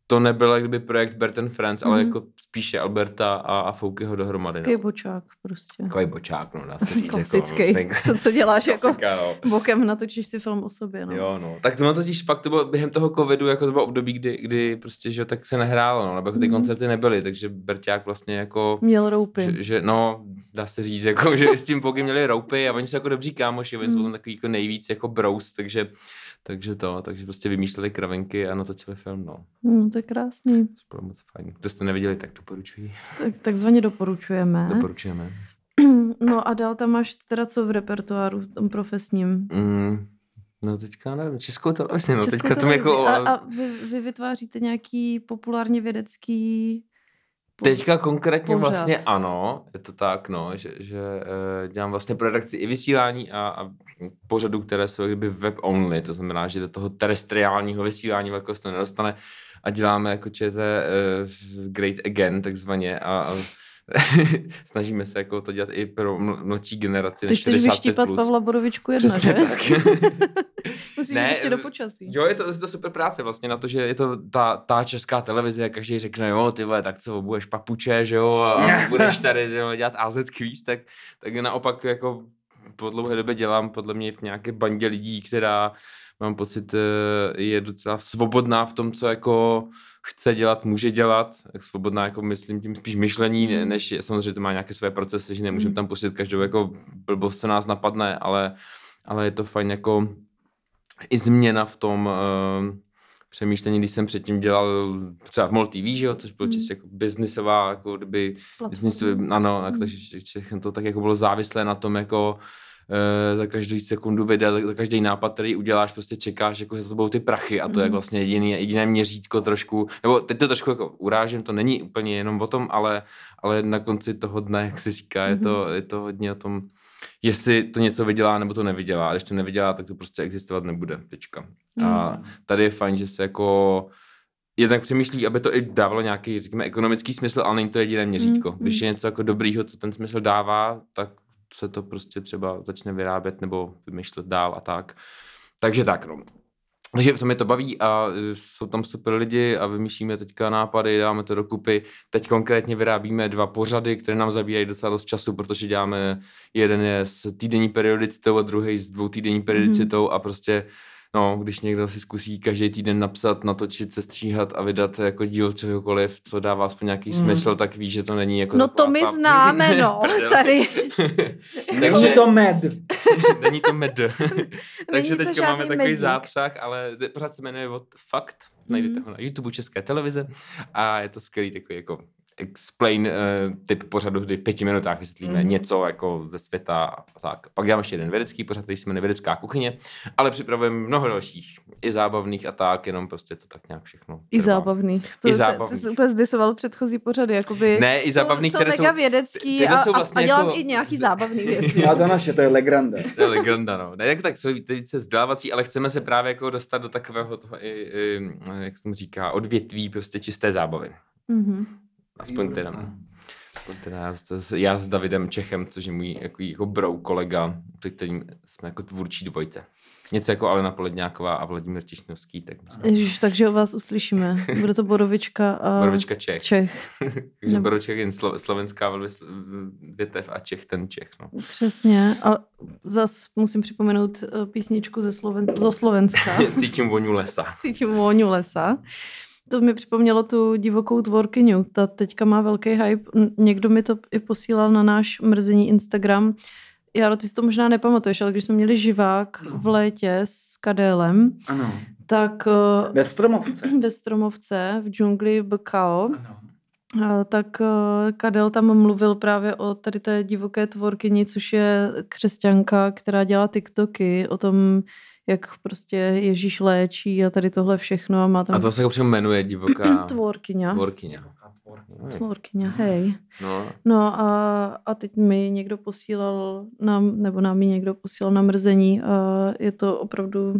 to nebyl jak kdyby projekt Bert and Friends, ale jako spíše Alberta a Foukyho dohromady. Takový bočák prostě. Takový bočák, no, dá se říct. Klasický. Jako, co děláš klasika, jako no. Bokem natočíš si film o sobě, no. Jo, no. Tak to totiž pak to bylo během toho covidu, jako to bylo období, kdy prostě, že tak se nehrálo, no, nebo ty koncerty nebyly, takže Berťák vlastně jako... Měl roupy. Že no, dá se říct, jako, že s tím Fouky měli roupy a oni jsou jako dobří kámoši, oni jsou tam takový jako nejvíc jako brous, takže prostě vymýšleli kravinky a natočili film, no. No, to je krásný. To bylo moc fajn. Kdo jste neviděli, tak doporučuji. Takzvaně doporučujeme. Doporučujeme. No a dál tam máš teda co v repertoáru, v tom profesním? No teďka nevím, Českou televizi. No, Českou televizi. Jako... A vy vytváříte nějaký populárně vědecký... Teďka konkrétně pořád. Vlastně ano, je to tak, no, že dělám vlastně produkci i vysílání a pořadů, které jsou kdyby web only, to znamená, že do toho terestriálního vysílání velkost to nedostane a děláme jako great again takzvaně a snažíme se jako to dělat i pro mladší generaci než 65+. Ty chceš vyštípat Pavla Borovičku jedna, že? Musíš jít ještě do počasí. Jo, je to super práce vlastně na to, že je to ta Česká televize a každý řekne, jo, ty vole, tak co, budeš papuče, že jo, a budeš tady dělat AZ Quiz, tak naopak jako po dlouhé době dělám podle mě v nějaké bandě lidí, která mám pocit je docela svobodná v tom, co jako chce dělat, může dělat, tak svobodná jako myslím tím spíš myšlení, než samozřejmě to má nějaké své procesy, že nemůžeme tam pustit každou jako blbost, co nás napadne, ale je to fajn jako i změna v tom přemýšlení, když jsem předtím dělal třeba v MOL TV, že jo, což bylo čistě jako biznisová, jako kdyby biznisový, ano, takže to tak jako bylo závislé na tom, jako za každou sekundu videa, za každý nápad, který uděláš, prostě čekáš, jako se to budou ty prachy a to je vlastně jediné měřítko trošku, nebo teď to trošku jako urážím, to není úplně jenom o tom, ale na konci toho dne, jak se říká, je to hodně o tom, jestli to něco vydělá nebo to nevydělá. A když to nevydělá, tak to prostě existovat nebude. A tady je fajn, že se jako jednak přemýšlí, aby to i dávalo nějaký, řekněme, ekonomický smysl, ale není to jediné měřítko. Když je něco jako dobrýho, co ten smysl dává, tak se to prostě třeba začne vyrábět nebo vymýšlet dál a tak. Takže tak, no. Takže to mě to baví a jsou tam super lidi a vymýšlíme teďka nápady, dáme to dokupy. Teď konkrétně vyrábíme 2 pořady, které nám zabírají docela dost času, protože děláme jeden je s týdenní periodicitou a druhý s 2 týdenní periodicitou a prostě, no, když někdo si zkusí každý týden napsat, natočit, sestříhat a vydat jako díl čehokoliv, co dává aspoň nějaký smysl, tak ví, že to není jako... No to my známe, no, tady. Není to med. Není to med. Takže teďka máme takový zápřah, ale pořád se jmenuje od Fakt. Najdete ho na YouTube České televize a je to skvělý takový jako explain typ pořadu, kdy v 5 minutách vysvětlíme něco jako ze světa a tak. Pak děláme ještě jeden vědecký pořad, který se jmenuje Vědecká kuchyně, ale připravujeme mnoho dalších, i zábavných a tak, jenom prostě to tak nějak všechno. I zábavných. I zábavných. To jsi úplně zdisoval předchozí pořady, jakoby. Ne, i zábavných, které jsou mega vědecký a dělám i nějaký zábavný věci. A to naše, to je legranda. To je legranda, no. Ne, tak jsou více vzdělávací, ale chceme se právě jako dostat do takového toho, jak se tomu říká, odvětví prostě čisté zábavy. Aspoň teda já s Davidem Čechem, což je můj jako brou kolega, před kterým jsme jako tvůrčí dvojce. Něco jako Alena Poledňáková a Vladimír Tišnovský. Tak jsme... Ježiš, takže o vás uslyšíme. Bude to Borovička a Borovička Čech. Takže nebo... Borovička je slovenská větev a Čech ten Čech. No. Přesně. A zas musím připomenout písničku zo Slovenska. Cítím vůni lesa. Cítím vůni lesa. To mi připomnělo tu divokou tvorkyňu. Ta teďka má velký hype. Někdo mi to i posílal na náš mrzení Instagram. Jaro, ty si to možná nepamatuješ, ale když jsme měli živák v létě s Kadélem, ano. Tak... Ve Stromovce, v džungli Bkao, tak Kadel tam mluvil právě o tady té divoké tvorkyni, což je křesťanka, která dělá TikToky o tom, jak prostě Ježíš léčí a tady tohle všechno a má tam... A to se jako přímo jmenuje divoká... Tvorkyňa, hej. No a teď mi někdo posílal na mrzení a je to opravdu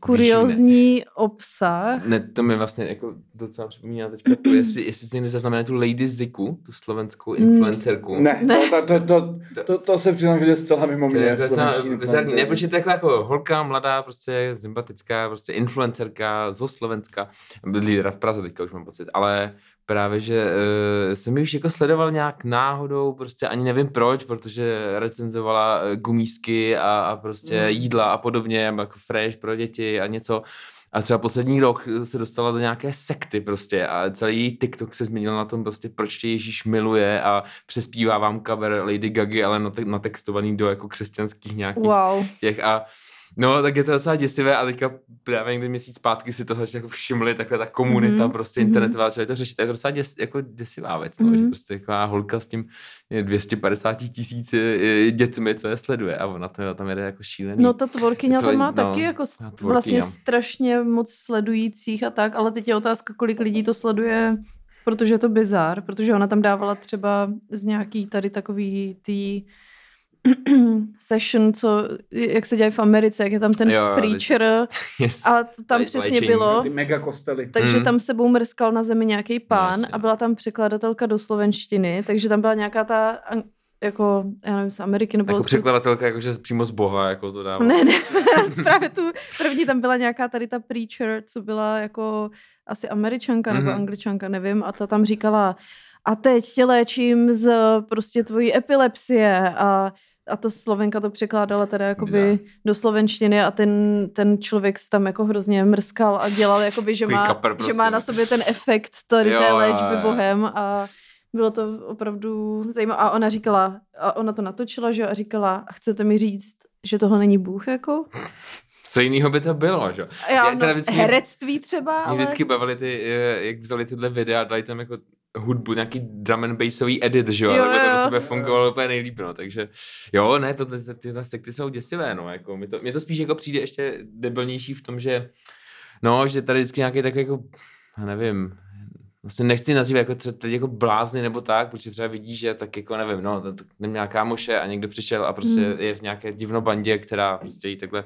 kuriózní obsah. Ne, to mi vlastně jako docela připomíná teďka, jestli ty nezaznamená tu Lady Ziku, tu slovenskou influencerku. Ne. To se přiznám, že je zcela mimo mě. Ne, protože to je jako holka, mladá, prostě sympatická, prostě influencerka zo Slovenska. Lídra v Praze teďka už mám pocit, ale... Právě, že jsem ji už jako sledoval nějak náhodou, prostě ani nevím proč, protože recenzovala gumísky a prostě jídla a podobně, jako fresh pro děti a něco. A třeba poslední rok se dostala do nějaké sekty prostě a celý její TikTok se změnil na tom prostě, proč tě Ježíš miluje a přespívá vám cover Lady Gagy, ale natextovaný do jako křesťanských nějakých těch a... No, tak je to docela děsivé a teďka právě někdy měsíc zpátky si to jako všimli, takhle ta komunita prostě internetová, třeba to řešit. A je to docela jako děsivá věc, no, že prostě taková holka s tím 250 000 dětmi, co je sleduje a ona tam jede jako šílený. No ta tvorkyňa to má taky jako vlastně strašně moc sledujících a tak, ale teď je otázka, kolik lidí to sleduje, protože je to bizár, protože ona tam dávala třeba z nějaký tady takový tý... session, jak se dělají v Americe, jak je tam ten preacher a tam přesně bylo. Ty mega kostely. Takže tam sebou mrskal na zemi nějaký pán a byla tam překladatelka do slovenštiny, takže tam byla nějaká ta jako, já nevím, z Ameriky nebo... Jako překladatelka, jakože přímo z Boha, jako to dává. Ne, právě tu první tam byla nějaká tady ta preacher, co byla jako asi Američanka nebo Angličanka, nevím, a ta tam říkala a teď tě léčím z prostě tvojí epilepsie a ta Slovenka to překládala teda jakoby do slovenštiny a ten člověk tam jako hrozně mrskal a dělal jakoby, že má na sobě ten efekt tady té léčby bohem a bylo to opravdu zajímavé. A ona říkala, a ona to natočila, že a říkala, chcete mi říct, že tohle není Bůh jako? Co jiného by to bylo, že? Herectví třeba. Mě vždycky bavili ty, jak vzali tyhle videa, dali tam jako hudbu, nějaký drum and bassový edit, že jo? Nebo to na sebe fungovalo úplně nejlíp, no. Takže jo, ne, tyhle sekty jsou děsivé, no. Jako, mě to spíš jako přijde ještě debilnější v tom, že no, že tady vždycky nějaký takový jako, nevím, vlastně nechci nazývat jako teď jako blázny nebo tak, protože třeba vidíš, že tak jako nevím, no, neměla kámoše a někdo přišel a prostě je v nějaké divnobandě, která prostě jí takhle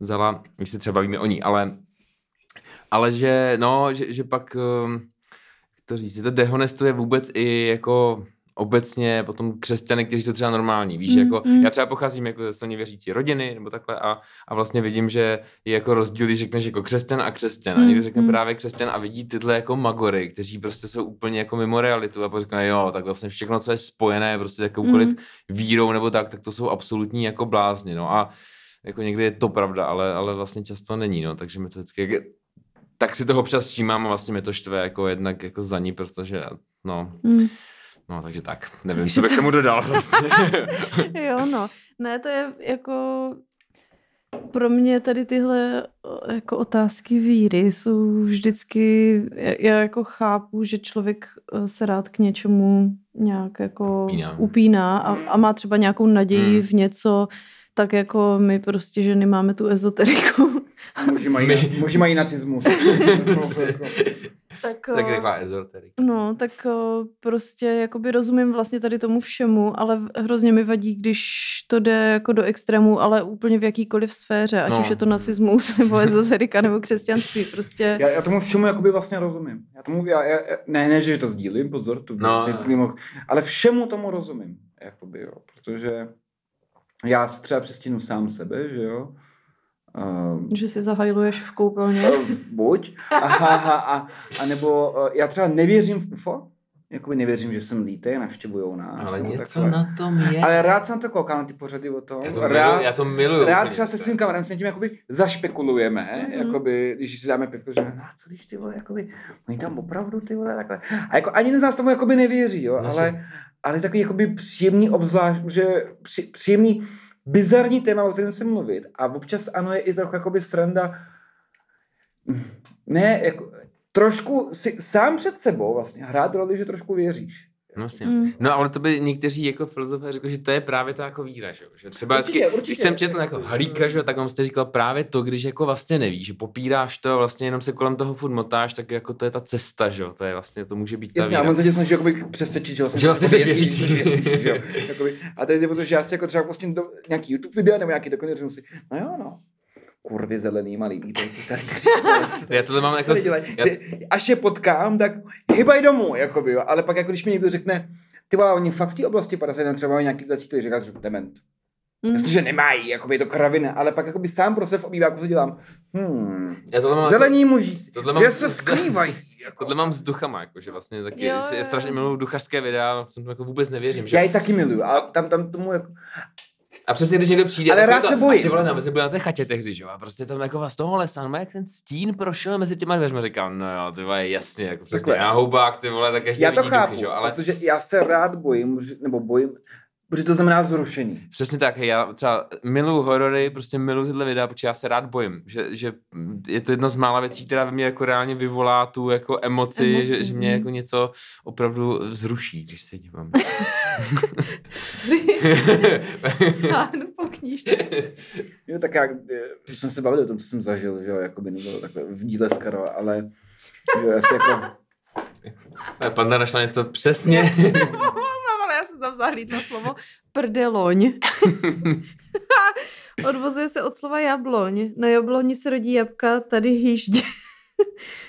vzala, když se třeba bavíme o ní, ale že, no, že pak, jak to říct, to dehonestuje vůbec i jako obecně potom křesťany, kteří jsou třeba normální, víš, jako já třeba pocházím jako ze silně věřící rodiny nebo takhle a vlastně vidím, že je jako rozdíl, když řekneš jako křesťan a někdo řekne právě křesťan a vidí tyhle jako magory, kteří prostě jsou úplně jako mimo realitu a pak řekne jo, tak vlastně všechno, co je spojené prostě jakoukoliv vírou nebo tak to jsou absolutní jako blázni, no a jako někdy je to pravda, ale vlastně často není, no, takže mi to vždycky tak si toho občas všímám a vlastně mi to štve jako jednak jako za ní, protože no. No, takže tak. Nevím, co bych tomu dodal. Vlastně. Jo, no. Ne, to je jako... Pro mě tady tyhle jako otázky víry jsou vždycky... Já jako chápu, že člověk se rád k něčemu nějak jako upíná a má třeba nějakou naději v něco, tak jako my prostě ženy máme tu ezoteriku. Muži mají nacismus. Tak taková ezoterika. No, tak prostě jakoby rozumím vlastně tady tomu všemu, ale hrozně mi vadí, když to jde jako do extrému, ale úplně v jakýkoliv sféře, ať už je to nacismus, nebo ezoterika, nebo křesťanství, prostě. Já tomu všemu jakoby vlastně rozumím. Já že to sdílím, pozor, tu ale všemu tomu rozumím, jakoby, jo, protože já si třeba přestihnu sám sebe, že jo. Že si zahajluješ v koupelně? Buď. A nebo já třeba nevěřím v UFO. Jakoby nevěřím, že jsem lítej, navštěvujou nás. Ale něco takové. Na tom je. Ale rád jsem to koukal na ty pořady o tom. Já to miluju. Rád třeba se svým kamarem s někým jakoby zašpekulujeme, jakoby, když si dáme pivko, že co když ty vole, jakoby, oni tam opravdu ty vole, takhle. A jako ani z nás tomu jakoby nevěří, jo, ale takový jakoby příjemný obzvlášť, že příjemný bizarní téma, o kterém se mluvit. A občas ano, je i trochu jakoby sranda. Ne, jako, trošku si sám před sebou vlastně hrát roli, že trošku věříš. Vlastně. No ale to by někteří jako filozofové řekli, že to je právě to jako víra, že třeba určitě. Když jsem četl jako Halíka, že, tak on jste říkal právě to, když jako vlastně nevíš, že popíráš to, vlastně jenom se kolem toho furt motáš, tak jako to je ta cesta, že to je vlastně, to může být ta víra. Jasně, a on se tě snaží jakoby přesvědčit, že vlastně jsi věřící, že jo. A tady je proto, že já si jako třeba prostě nějaký YouTube video nebo nějaký dokonce musím, no jo, no. Kurvy zelený malý líbejci tady. Já tohle mám jako... Až je potkám, tak hybaj domů, jakoby, jo. Ale pak, jako když mi někdo řekne, ty vole, oni fakt v té oblasti 51 třeba mají nějaký lecí, který říká, že dement. Myslím, že nemají, jakoby je to kravina, ale pak jakoby sám pro se v obýváku to dělám. Zelení jako, mužíci, kde se skrývají. Jako. Tohle mám s duchama, jakože vlastně taky je strašně miluju duchařské videa, jsem to jako vůbec nevěřím. Že? Já ji taky miluju a tam tomu jako... A přesně, když někdo přijde, ale rád se bojím. Ty vole, my jsme byli na té chatě tehdy, že jo, a prostě tam jako z toho lesa, jak ten stín prošel mezi těma dveřmi, říkám, no jo, ty vole, jasně, jako přesně, já houbák, ty vole, tak každý vidí duchy, chápu, že jo, ale... protože já se rád bojím, nebo bojím, protože to znamená zrušení. Přesně tak, hej, já třeba miluju horory, prostě miluju tyhle videa, protože já se rád bojím, že je to jedna z mála věcí, která ve mě jako reálně vyvolá tu jako emoci. Že mě jako něco opravdu zruší, když se dívám. Sáhnu po knížce. Jo, tak já, když jsem se bavil o tom, co jsem zažil, že jo, jako by nebylo takhle v díle skoro, ale jo, já si jako... Panda našla něco přesně. Já jsem tam zahlídla slovo prdeloň. Odvozuje se od slova jabloň. Na jabloni se rodí jabka, tady hýždě.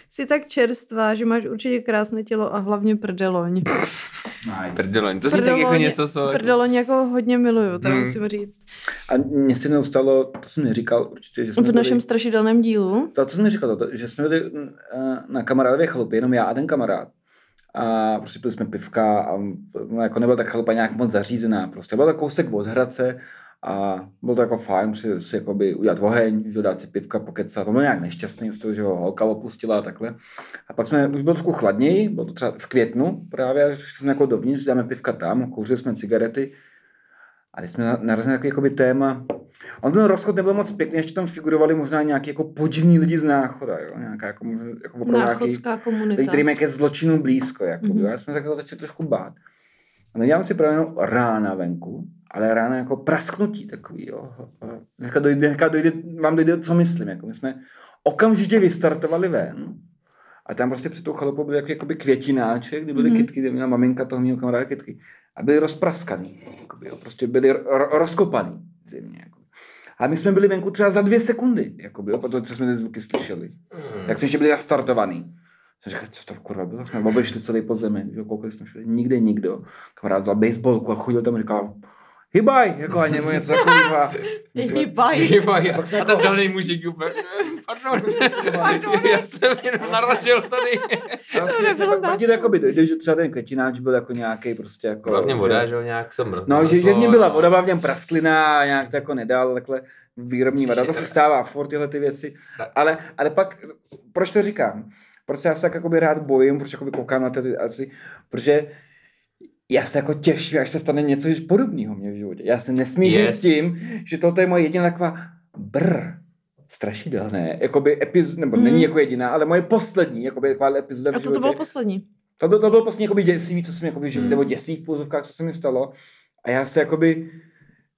Jsi tak čerstvá, že máš určitě krásné tělo a hlavně prdeloň. Nice. Prdeloň, to si tak jako něco... Prdeloň jako hodně miluju, to musím říct. A mně se neustalo, to jsem neříkal určitě, že jsme v našem strašidelném dílu. To, co jsem neříkal, že jsme byli na kamarádově chalupě, jenom já a ten kamarád. A prostě byli jsme pivka a jako nebyla ta chalupa nějak moc zařízená. Prostě byl to kousek od Hradce a bylo to jako fajn si jakoby udělat oheň, dát si pivka, pokecat. On byl nějak nešťastný z toho, že ho holka opustila a takhle. A pak jsme, už bylo trošku chladněji, bylo to třeba v květnu právě, šli jsme jako dovnitř, dáme pivka tam, kouřili jsme cigarety. A teď jsme narazili na takový téma, On ten rozchod nebyl moc pěkný, ještě tam figurovali možná nějaký jako podivní lidi z Náchoda, jo, nějaká jako náchodská komunita. Který mají ke zločinu blízko, jako, mm-hmm. Já jsem tak začal trošku bát. A nedělám si právě rána venku, ale rána jako prasknutí takový, jo. Vám dojde, co myslím, jako my jsme okamžitě vystartovali ven a tam prostě před tou chalupou byly jako, jakoby květináče, kde byly kytky, kde měla maminka toho mýho kamaráda kytky a byly rozpraskaný, jakoby, jo, prostě byly rozkopaný země, jako. A my jsme byli venku třeba za 2 sekundy, jakoby, jo, protože jsme ty zvuky slyšeli. Jak jsme ještě byli nastartovaný. Jsem říkal, co to kurva bylo? Jsme obešli celý podzemí, že koukali jsme všude, nikde nikdo. Kamarád vzal baseballku a chodil tam a říkal, hýbaj, jako a němu něco takovýho. Hýbaj. A ten zelený mužík úplně, pardon, já jsem jenom narazil tady. To nebylo zásku. Že třeba ten květináč byl jako nějaký prostě jako... Hlavně voda, že ho nějak semrl. No, že v něm byla voda, byla v něm prasklina a nějak to jako nedal, takhle výrobní vada. To se stává furt tyhle ty věci. Ale pak, proč to říkám? Proč já se tak rád bojím, proč koukám na ty asi, protože já se jako těším, až se stane něco podobného mě v životě. Já se nesmířím s tím, že toto je moje jediná taková strašidelné, jakoby epizoda, nebo není jako jediná, ale moje poslední, jakoby taková epizoda v životě. A to bylo poslední? To bylo poslední, jakoby děsivý, co se mi, jakoby, nebo děsivý v pouzovkách, co se mi stalo. A já se jakoby...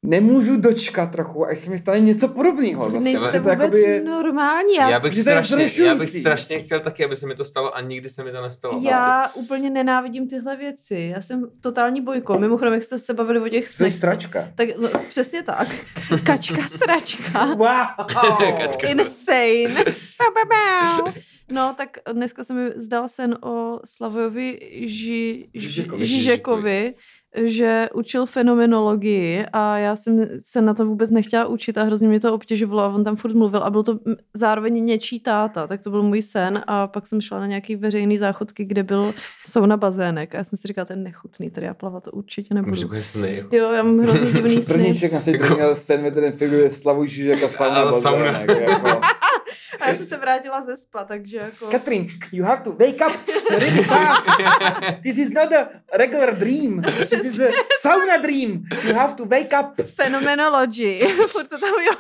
nemůžu dočkat trochu, až se mi stane něco podobného. Nejste to vůbec je... normální. Já bych strašně chtěl taky, aby se mi to stalo a nikdy se mi to nestalo. Já úplně nenávidím tyhle věci. Já jsem totální bojko. Mimochodem, jak jste se bavili o těch snech. Sračka. Tak, no, přesně tak. Kačka sračka. Wow. Kačka insane. No, tak dneska se mi zdal sen o Slavojovi Žižekovi, že učil fenomenologii a já jsem se na to vůbec nechtěla učit a hrozně mě to obtěžovalo a on tam furt mluvil a byl to zároveň něčí táta, tak to byl můj sen a pak jsem šla na nějaký veřejný záchodky, kde byl sauna bazének a já jsem si říkala, to je nechutný, tady já plavat to určitě nebudu. Jo, já mám hrozně divný sny. Prvníček na světě měl sen, mě ten figuruje Slavu Žižek a sauna bazének. Jako. A já jsem se vrátila ze spa, takže jako... Katrin, you have to wake up really fast. This is not a regular dream. This is a sauna dream. You have to wake up. Phenomenology. Furt to tam, jo,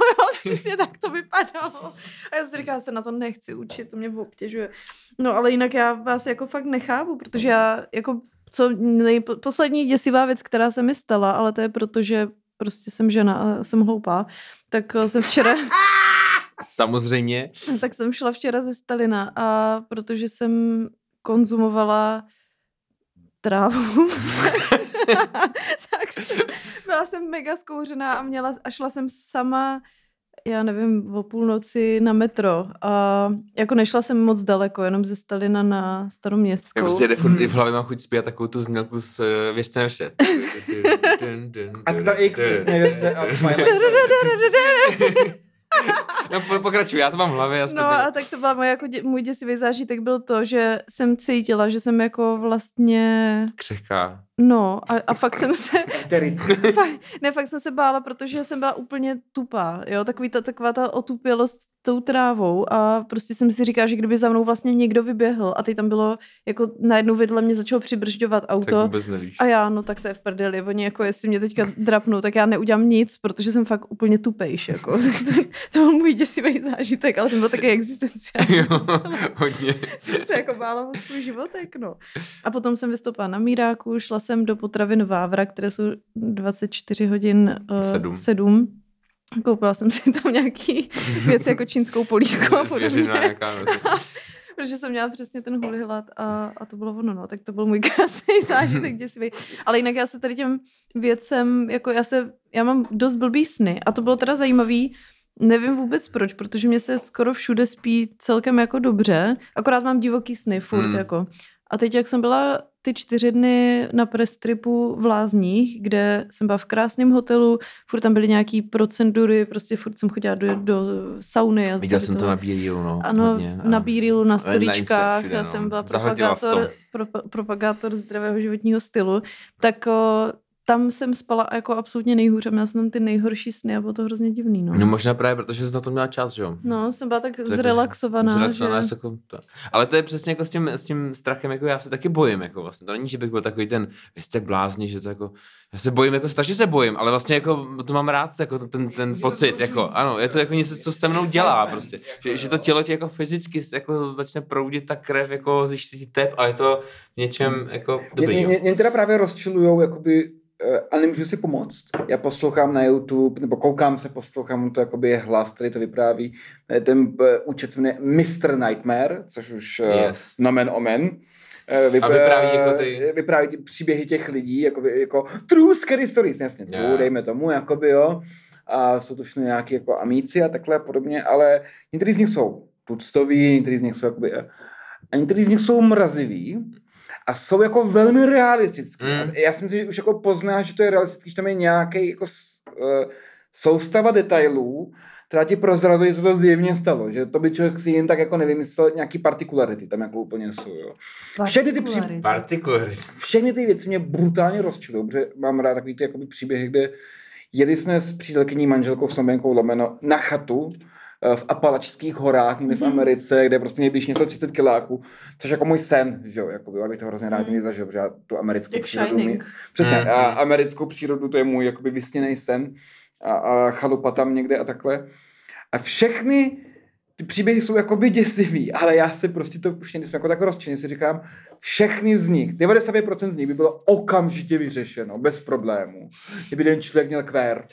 přesně tak to vypadalo. A já jsem říkala, já se na to nechci učit, to mě obtěžuje. No ale jinak já vás jako fakt nechápu, protože já jako poslední děsivá věc, která se mi stala, ale to je proto, že prostě jsem žena a jsem hloupá, tak jsem včera... Samozřejmě. Tak jsem šla včera ze Stalina a protože jsem konzumovala trávu, tak byla jsem mega zkouřená a šla jsem sama, já nevím, o půlnoci na metro a jako nešla jsem moc daleko, jenom ze Stalina na Staroměstskou. Já prostě jde v hlavě mám chuť zpívat takovou tu znělku z Věřte na vše. A to X nevěřte a no, pokračuji, já to mám v hlavě. No a tak to byl můj děsivý zážitek byl to, že jsem cítila, že jsem jako vlastně... křehká. No a fakt jsem se bála, protože jsem byla úplně tupá, jo, taková ta otupělost tou trávou a prostě jsem si říkala, že kdyby za mnou vlastně někdo vyběhl a teď tam bylo, jako najednou vedle mě začalo přibržďovat auto. Tak vůbec nevíš. A já, no tak to je v prdeli, oni jako jestli mě teďka drapnou, tak já neudělám nic, protože jsem fakt úplně tupejš, jako. To byl můj děsivý zážitek, ale to byl taky existenciální. Jo, hodně. Jsem se jako bála o svůj životek, no. A potom jsem vystoupala na Míráku, šla jsem do potravin Vávra, které jsou 24/7. Koupila jsem si tam nějaký věci jako čínskou polívku a podobně. Protože jsem měla přesně ten hulihlat a to bylo ono, no. Tak to byl můj krásný zážitek děsivý. Ale jinak já se tady těm věcem, jako já mám dost blbý sny a to bylo teda zajímavý, nevím vůbec proč, protože mě se skoro všude spí celkem jako dobře, akorát mám divoký sny furt jako. A teď, jak jsem byla ty 4 dny na press tripu v Lázních, kde jsem byla v krásném hotelu, furt tam byly nějaký procedury, prostě furt jsem chodila do sauny. Viděla jsem to na Bírilu, no. Ano, hodně, na Bírilu, na stoličkách, já jsem byla propagátor zdravého životního stylu, tak tam jsem spala jako absolutně nejhůř a měla jsem tam ty nejhorší sny a bylo to hrozně divný. No, no možná právě, protože jsi na to měla čas, že jo? No, jsem byla tak zrelaxovaná, že... Jako to. Ale to je přesně jako s tím strachem, jako já se taky bojím, jako vlastně. To není, že bych byl takový ten, vy jste blázni, že to jako... Já se bojím, jako strašně se bojím, ale vlastně jako to mám rád, jako ten pocit, jako ano, je to jako něco, co se mnou dělá prostě. Že to tělo ti jako fyzicky jako začne proudit ta krev, jako zjistí tep a je to něčem jako dobrý. Mě teda právě rozčilujou, jakoby, ale nemůžu si pomoct. Já poslouchám na YouTube, nebo poslouchám to, jakoby je hlas, který to vypráví. Ten účet jmenuje Mr. Nightmare, což už yes. Nomen omen. Vypráví ty příběhy těch lidí, jako true scary stories, jasně, yeah. Dejme tomu, jakoby, jo. A jsou to všechno nějaké jako amíci a takhle podobně, ale některý z nich jsou tuctoví, některý z nich jsou mraziví a jsou jako velmi realistický. Mm. Já si myslím, že už jako poznáš, že to je realistický, že tam je nějaký jako soustava detailů, která ti prozrazuje, co to zjevně stalo, že to by člověk si jen tak jako nevymyslel, nějaký partikularity tam jako úplně jsou, jo. Všechny ty věci mě brutálně rozčilují, protože mám rád takový ty jakoby příběhy, kde jeli jsme s přítelkyní, manželkou, snoubenkou lomeno na chatu v Apalačských horách, někde v Americe, kde prostě nejblíž něco 30 kiláků, což jako můj sen, že jo, jakoby, abych to hrozně rád zažil, protože já tu americkou přírodu... Přesně, a americkou přírodu, to je můj jakoby vysněnej sen. A chalupa tam někde a takhle. A všechny ty příběhy jsou jakoby děsivý, ale já si prostě to už někdy jsem jako tak rozčinil, si říkám, všechny z nich, 90% z nich by bylo okamžitě vyřešeno, bez problémů. Kdyby ten člověk měl kvér.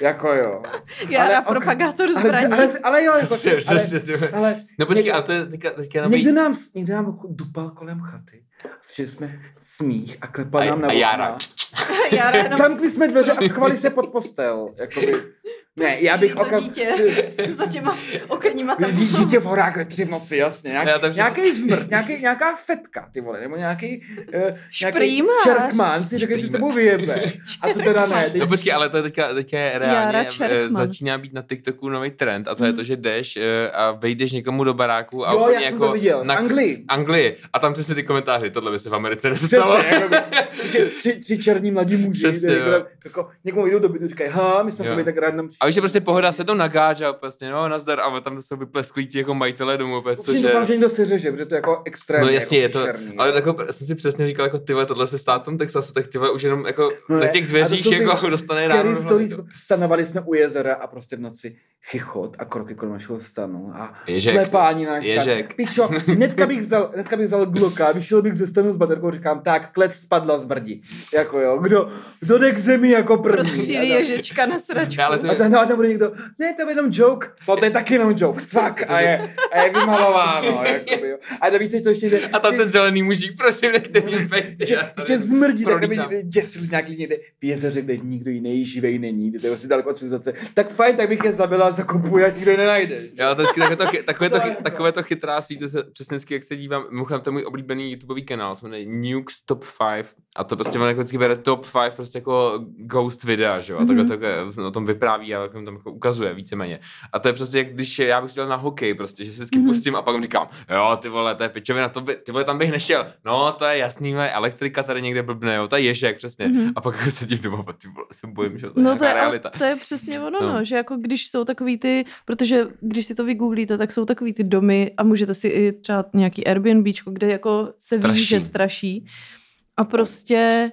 Jako jo. Jara, propagátor zbraní. Ale jo, jako ale no počkej, ale to je teďka Někdo nám dupal kolem chaty. Že jsme sníh a klepal nám na okna. Zamkli jsme dveře a schovali se pod postel. Jakoby. Ne, já bych za těma okenníma tam. Dítě v horách ve 3 v noci, jasně. Nějaký zmrt, nějaká fetka, ty vole, nebo nějaký čertmán si řekne, že s tebou vyjebe. A to teda ne. No počkej, ale to je teďka reálně začíná být na TikToku nový trend a to je to, že jdeš a vejdeš někomu do baráku a úplně jako na Anglii. A tam přesně ty komentáři, tohle by se v Americe nestalo. Tři černí mladí muži, někomu jdou do bytu, říkají, my jsme to tak rád nám. A víš, že prostě pohoda se to nagáža, vlastně, no, nazdar, a tam se vyplesklí ti jako majitele domů, což je... Doufám, že někdo si řeže, protože to je jako extrémně. No jasně, jako je to, ale jako, jsem si přesně říkal, jako tyhle, tohle se stát v tom Texasu, tak tyhle už jenom jako na těch dveřích jako dostane ráno. Stanovali jsme u jezera a prostě v noci chichot a kroky kolem našeho stanu a klepání na náš stan. Pičo, hnedka bych vzal Glocka, vyšel bych ze stanu s baterkou, říkám, tak, klec spadla z brdi. Jako jo, kdo jde k zemi jako první. Rozstřílí ježečka na sračku. A tam bude někdo, ne, to je jenom joke, to je taky jenom joke, cvak, a je vymalováno, jakoby, jo. A víc, to ještě jde, a tam ten zelený mužík, prosím, nechte mě pejte. Ještě zmrdí, tak aby děsil nějaký někde v jezeře, kde nikdo jiný živej není, to je prostě daleko od civilizace. Tak fajn, tak bych je zabila, zakopuji, ať nikdo je nenajde. Jo, takové to chytrá síť, přesně jak se dívám, mimochodem, to je můj oblíbený YouTubeový kanál, se jmenuje Nukes Top 5, a to prostě on jako vždycky bere Top 5, prostě jako ghost videa, že jo, a takhle o tom vypráví a tam jako ukazuje víceméně. A to je prostě jak když já bych chtěl na hokej prostě, že se vždycky pustím a pak říkám, jo, ty vole, to je pičovina, ty vole, tam bych nešel. No, to je jasný, elektrika tady někde blbne, jo, to je ježek, přesně. A pak se tím doma, ty vole, se bojím, že to je nějaká realita. To je přesně ono, no, že jako když jsou takový ty, protože když si to vygooglíte, tak jsou takový ty domy a můžete si i třeba nějaký Airbnbčko, kde jako se ví, že straší. A prostě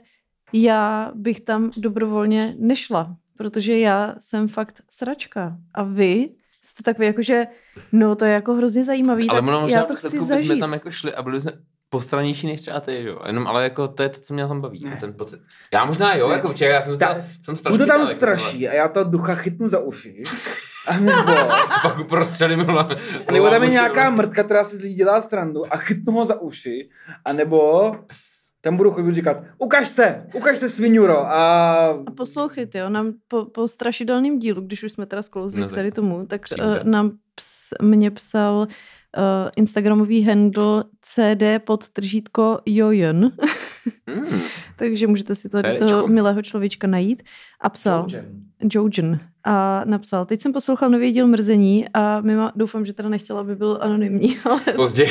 já bych tam dobrovolně nešla, protože já jsem fakt sračka. A vy jste takový jakože, no to je jako hrozně zajímavý, ale tak já to chci zažít. Ale jsme tam jako šli a byli jsme postranější než třeba ty, jo. Jenom, ale jako to je to, co mě tam baví, ten pocit. Já možná jo, jako včera, já jsem strašný. Už to tam straší a já ta ducha chytnu za uši. A nebo... a pak uprostřelím. A nebo tam je nějaká mrtka, která si z lidí dělá srandu a chytnu ho za uši. A nebo... tam budu chodit říkat, ukaž se sviňuro a poslouchejte, ty jo, nám po strašidelném dílu, když už jsme teda sklouzli k tady tomu, tak nám mě psal instagramový handle cd_jojen Takže můžete si to do toho milého člověčka najít. A psal. Jojen. A napsal, teď jsem poslouchal nový díl Mrzení a mimo, doufám, že teda nechtěla, aby byl anonymní, ale pozdě.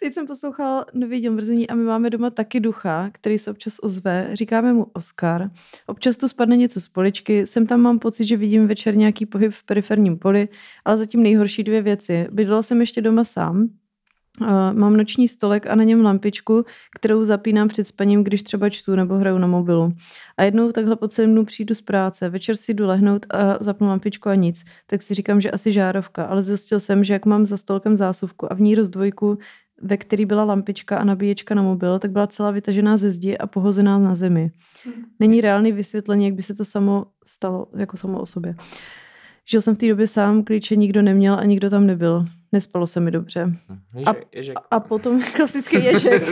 Teď jsem poslouchal nový díl Mrzení a my máme doma taky ducha, který se občas ozve, říkáme mu Oskar. Občas tu spadne něco z poličky, sem tam mám pocit, že vidím večer nějaký pohyb v periferním poli, ale zatím nejhorší dvě věci. Bydlela jsem ještě doma sám, mám noční stolek a na něm lampičku, kterou zapínám před spaním, když třeba čtu nebo hraju na mobilu. A jednou takhle po celém dnu přijdu z práce, večer si jdu lehnout a zapnu lampičku a nic. Tak si říkám, že asi žárovka, ale zjistil jsem, že jak mám za stolkem zásuvku a v ní rozdvojku, ve který byla lampička a nabíječka na mobil, tak byla celá vytažená ze zdi a pohozená na zemi. Není reálný vysvětlení, jak by se to samo stalo, jako samo o sobě. Žil jsem v té době sám, klíče nikdo neměl a nikdo tam nebyl. Nespalo se mi dobře. A potom klasický ježek.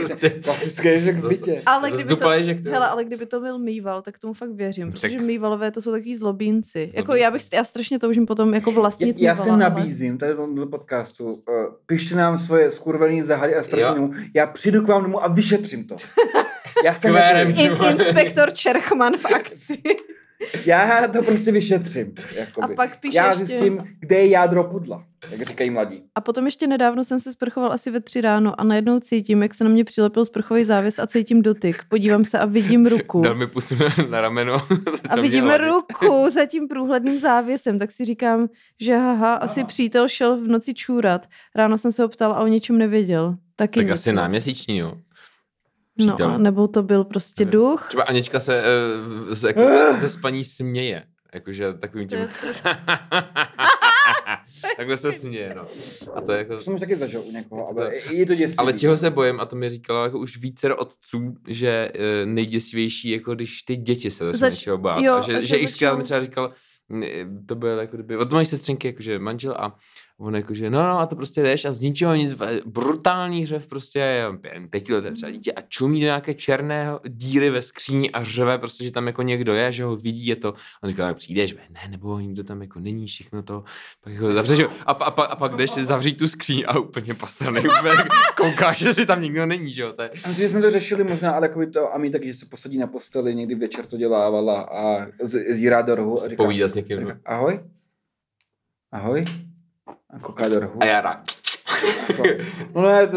Klasický ježek v bytě. Ale kdyby to byl mýval, tak tomu fakt věřím. Protože mývalové to jsou takový zlobínci. Jako já strašně toužím potom jako vlastnit mývala. Já se nabízím tady do podcastu. Pište nám svoje skurvený záhady a strašenů. Já přijdu k vám domů a vyšetřím to. Já inspektor Čerchman v akci. Já to prostě vyšetřím. Jakoby. A pak píšeš, já zjistím, kde je jádro pudla, jak říkají mladí. A potom ještě nedávno jsem se sprchoval asi ve 3 ráno a najednou cítím, jak se na mě přilepil sprchový závěs a cítím dotyk. Podívám se a vidím ruku. Dal mi pusu na rameno. A vidím ruku za tím průhledným závěsem. Tak si říkám, že asi přítel šel v noci čůrat. Ráno jsem se ho ptal a o něčem nevěděl. Tak asi náměsíční, jo. Přítel. No, nebo to byl prostě duch. Třeba Anička se ze spaní směje. Jakože takovým tím... Takhle se směje, no. A to je jako... Jsem už taky zažil u někoho, ale je to děsivý. Ale čeho se bojím, a to mi říkalo jako už více otců, že nejděsivější, jako když ty děti se začnou něčeho bát. Jo, a že mi třeba říkal, to byl jako kdyby... Od mojí sestřenky, jakože manžel a... On jakože, no a to prostě jdeš a z ničeho nic, brutální řev prostě, 5leté třeba dítě a čumí do nějaké černé díry ve skříni a řve prostě, že tam jako někdo je, že ho vidí, je to. On říká, přijdeš, nebo nikdo tam jako není, všechno to. Pak jako zavřeš a pak jdeš zavřít tu skříň a úplně pasanej, úplně koukáš, že si tam nikdo není, že jo. To je... A myslím, že jsme to řešili možná, ale jako by to a my taky, že se posadí na posteli, někdy večer to dělávala a zírá do rohu a říká, povídá s někým, říká, ahoj. Ahoj. A kouká do rohu. A já rád. No ne,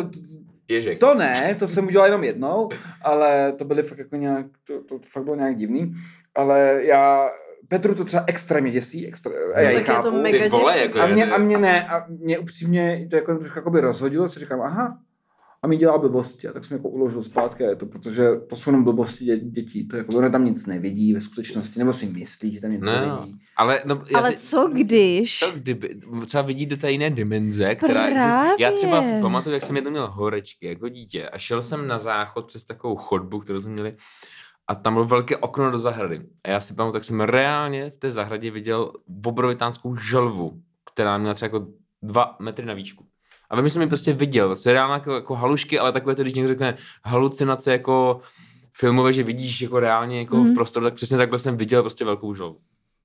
to ne, to jsem udělal jenom jednou, ale to byly fakt jako nějak, to fakt bylo nějak divný, ale já, Petru to třeba extrémně děsí, a já ji chápu. Je to mega děsí. A mě upřímně to jako trošku jakoby rozhodilo, si říkám, aha, a mi dělá blbosti, a tak jsem jako uložil zpátky, je to, protože posunou blbosti dětí, to jako ono tam nic nevidí ve skutečnosti, nebo si myslí, že tam něco nevidí. Ale co když? Co kdyby, třeba vidí do té jiné dimenze, která existuje. Já třeba si pamatuju, jak jsem jednou měl horečky jako dítě a šel jsem na záchod přes takovou chodbu, kterou jsme měli, a tam bylo velké okno do zahrady. A já si pamatuju, tak jsem reálně v té zahradě viděl obrovitánskou želvu, která měla třeba jako 2 metry na výšku. A vím, že jsem ji prostě viděl. Reálně jako halušky, ale takové to, když někdo řekne halucinace jako filmové, že vidíš jako reálně jako v prostoru, tak přesně takhle jsem viděl prostě velkou žlovu.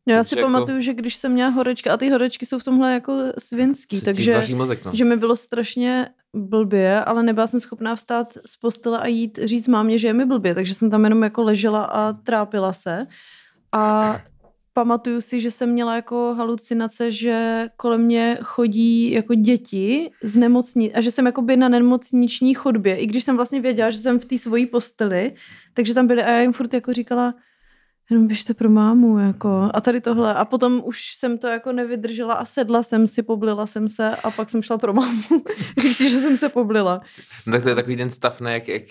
Já si pamatuju, že když jsem měla horečky, a ty horečky jsou v tomhle jako svinský, takže mozek, no. Že mi bylo strašně blbě, ale nebyla jsem schopná vstát z postele a jít říct mámě, že je mi blbě, takže jsem tam jenom jako ležela a trápila se. A pamatuju si, že jsem měla jako halucinace, že kolem mě chodí jako děti z nemocnic a že jsem jako by na nemocniční chodbě, i když jsem vlastně věděla, že jsem v té svojí posteli, takže tam byly a já jim furt jako říkala, jenom běžte pro mámu, jako a tady tohle. A potom už jsem to jako nevydržela a sedla jsem si, poblila jsem se a pak jsem šla pro mámu říci, že jsem se poblila. No tak to je takový ten stav, ne, jak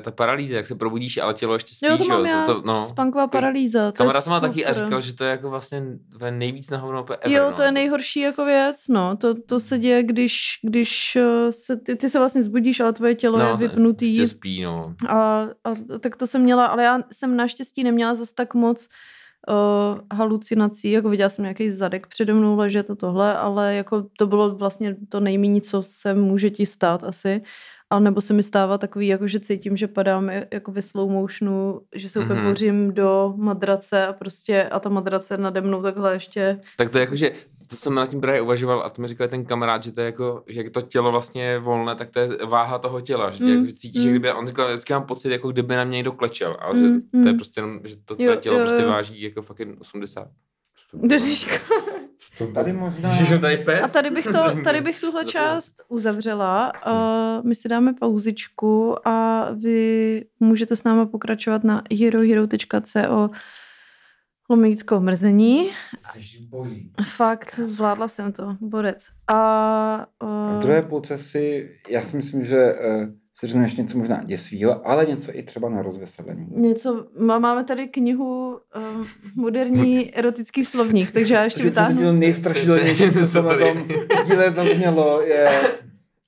ta paralýza, jak se probudíš, ale tělo ještě spíš. Jo, to mám já, spánková paralýza. Kamarád to má taky a říkal, že to je jako vlastně nejvíc na hovno ever. Jo, to je nejhorší jako věc, no. To se děje, když se, ty se vlastně zbudíš, ale tvoje tělo je vypnutý. Ještě spí, no. A tak to jsem měla, ale já jsem naštěstí neměla zas tak moc halucinací, jako viděla jsem nějaký zadek přede mnou ležet a tohle, ale jako to bylo vlastně to nejméně, co se může ti stát asi, ale nebo se mi stává takový, jako že cítím, že padám jako ve slow motionu, že se úplně bořím do madrace a prostě a ta madrace nade mnou takhle ještě. Tak to je jako, že to jsem na tím právě uvažoval a to mi říkal ten kamarád, že to je jako, že jak to tělo vlastně je volné, tak to je váha toho těla, že jako, že cítíš, že kdyby, on říkal, vždycky mám pocit, jako kdyby na mě někdo klečel, ale že to je prostě jenom, že to tvé tělo prostě váží jako fucking 80. Dneška. Tady možná... A tady bych tuhle část uzavřela. My si dáme pauzičku a vy můžete s náma pokračovat na herohero.co/mrzeni. Fakt, zvládla jsem to. Borec. A v druhé půlce si, já si myslím, že... si říkáš něco možná děsivého, ale něco i třeba na rozveselení. Něco, máme tady knihu Moderní erotický slovník, takže já ještě vytáhnu. To nejstrašidelnější, co se na tom díle zaznělo, je...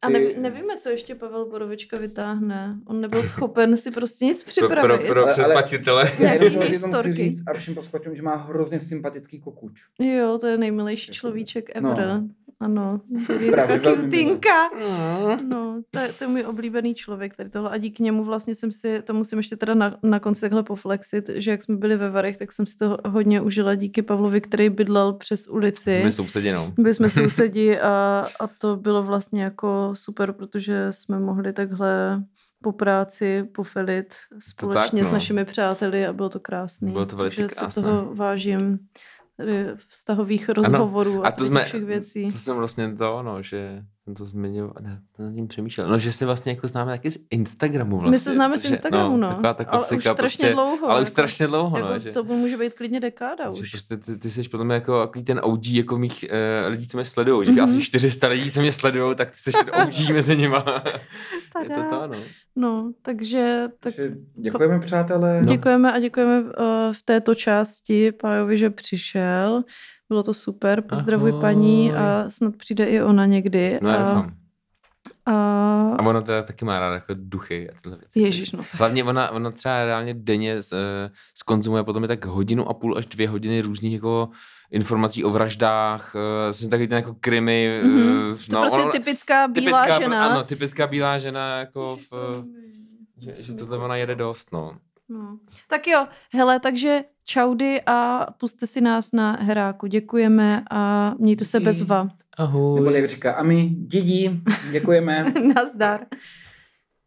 A nevíme, co ještě Pavel Borovička vytáhne. On nebyl schopen si prostě nic připravit. Pro předplatitele. A všem posluchačům, že má hrozně sympatický kokuč. Jo, to je nejmilejší človíček ever. No. Ano, cutinka. No, to je můj oblíbený člověk tady tohle a díky němu vlastně jsem si, to musím ještě teda na konci takhle poflexit, že jak jsme byli ve Varech, tak jsem si to hodně užila díky Pavlovi, který bydlel přes ulici. Jsme sousedi, no. Byli jsme sousedi a to bylo vlastně jako super, protože jsme mohli takhle po práci pofelit společně s našimi přáteli a bylo to krásný. Bylo to velice krásné. Takže se toho vážím. Vztahových rozhovorů ano, a těch všech věcí. To jsem vlastně to, no, že jsem to zmiňoval, na tím přemýšlel, no, že se vlastně jako známe taky z Instagramu vlastně. My se známe z Instagramu, no. Taková ale už strašně prostě, dlouho. Ale už strašně dlouho, jako, no. Že, to může být klidně dekáda už. Prostě ty jsi potom jako ten OG jako mých lidí, co mě sledují, že asi 400 lidí, co mě sledují, tak ty jsi OG mezi nima. Je to to, no. No, takže... Tak... Děkujeme, přátelé. Děkujeme a děkujeme v této části Pájovi, že přišel. Bylo to super, pozdravuj paní a snad přijde i ona někdy. No, a ona teda taky má ráda jako duchy a tyhle věci. Ježiš, no tak. Hlavně ona třeba reálně denně skonzumuje potom je tak 1.5 až 2 hodiny různých jako informací o vraždách, taky ten jako krimi. To no, prostě typická bílá žena. Ano, typická bílá žena, jako že tohle ona jede dost, no. No. Tak jo, hele, takže čaudy a pusťte si nás na Heráku. Děkujeme a mějte se bezva. Ahoj. Nebo říká, a my, dědí, děkujeme. Nazdar.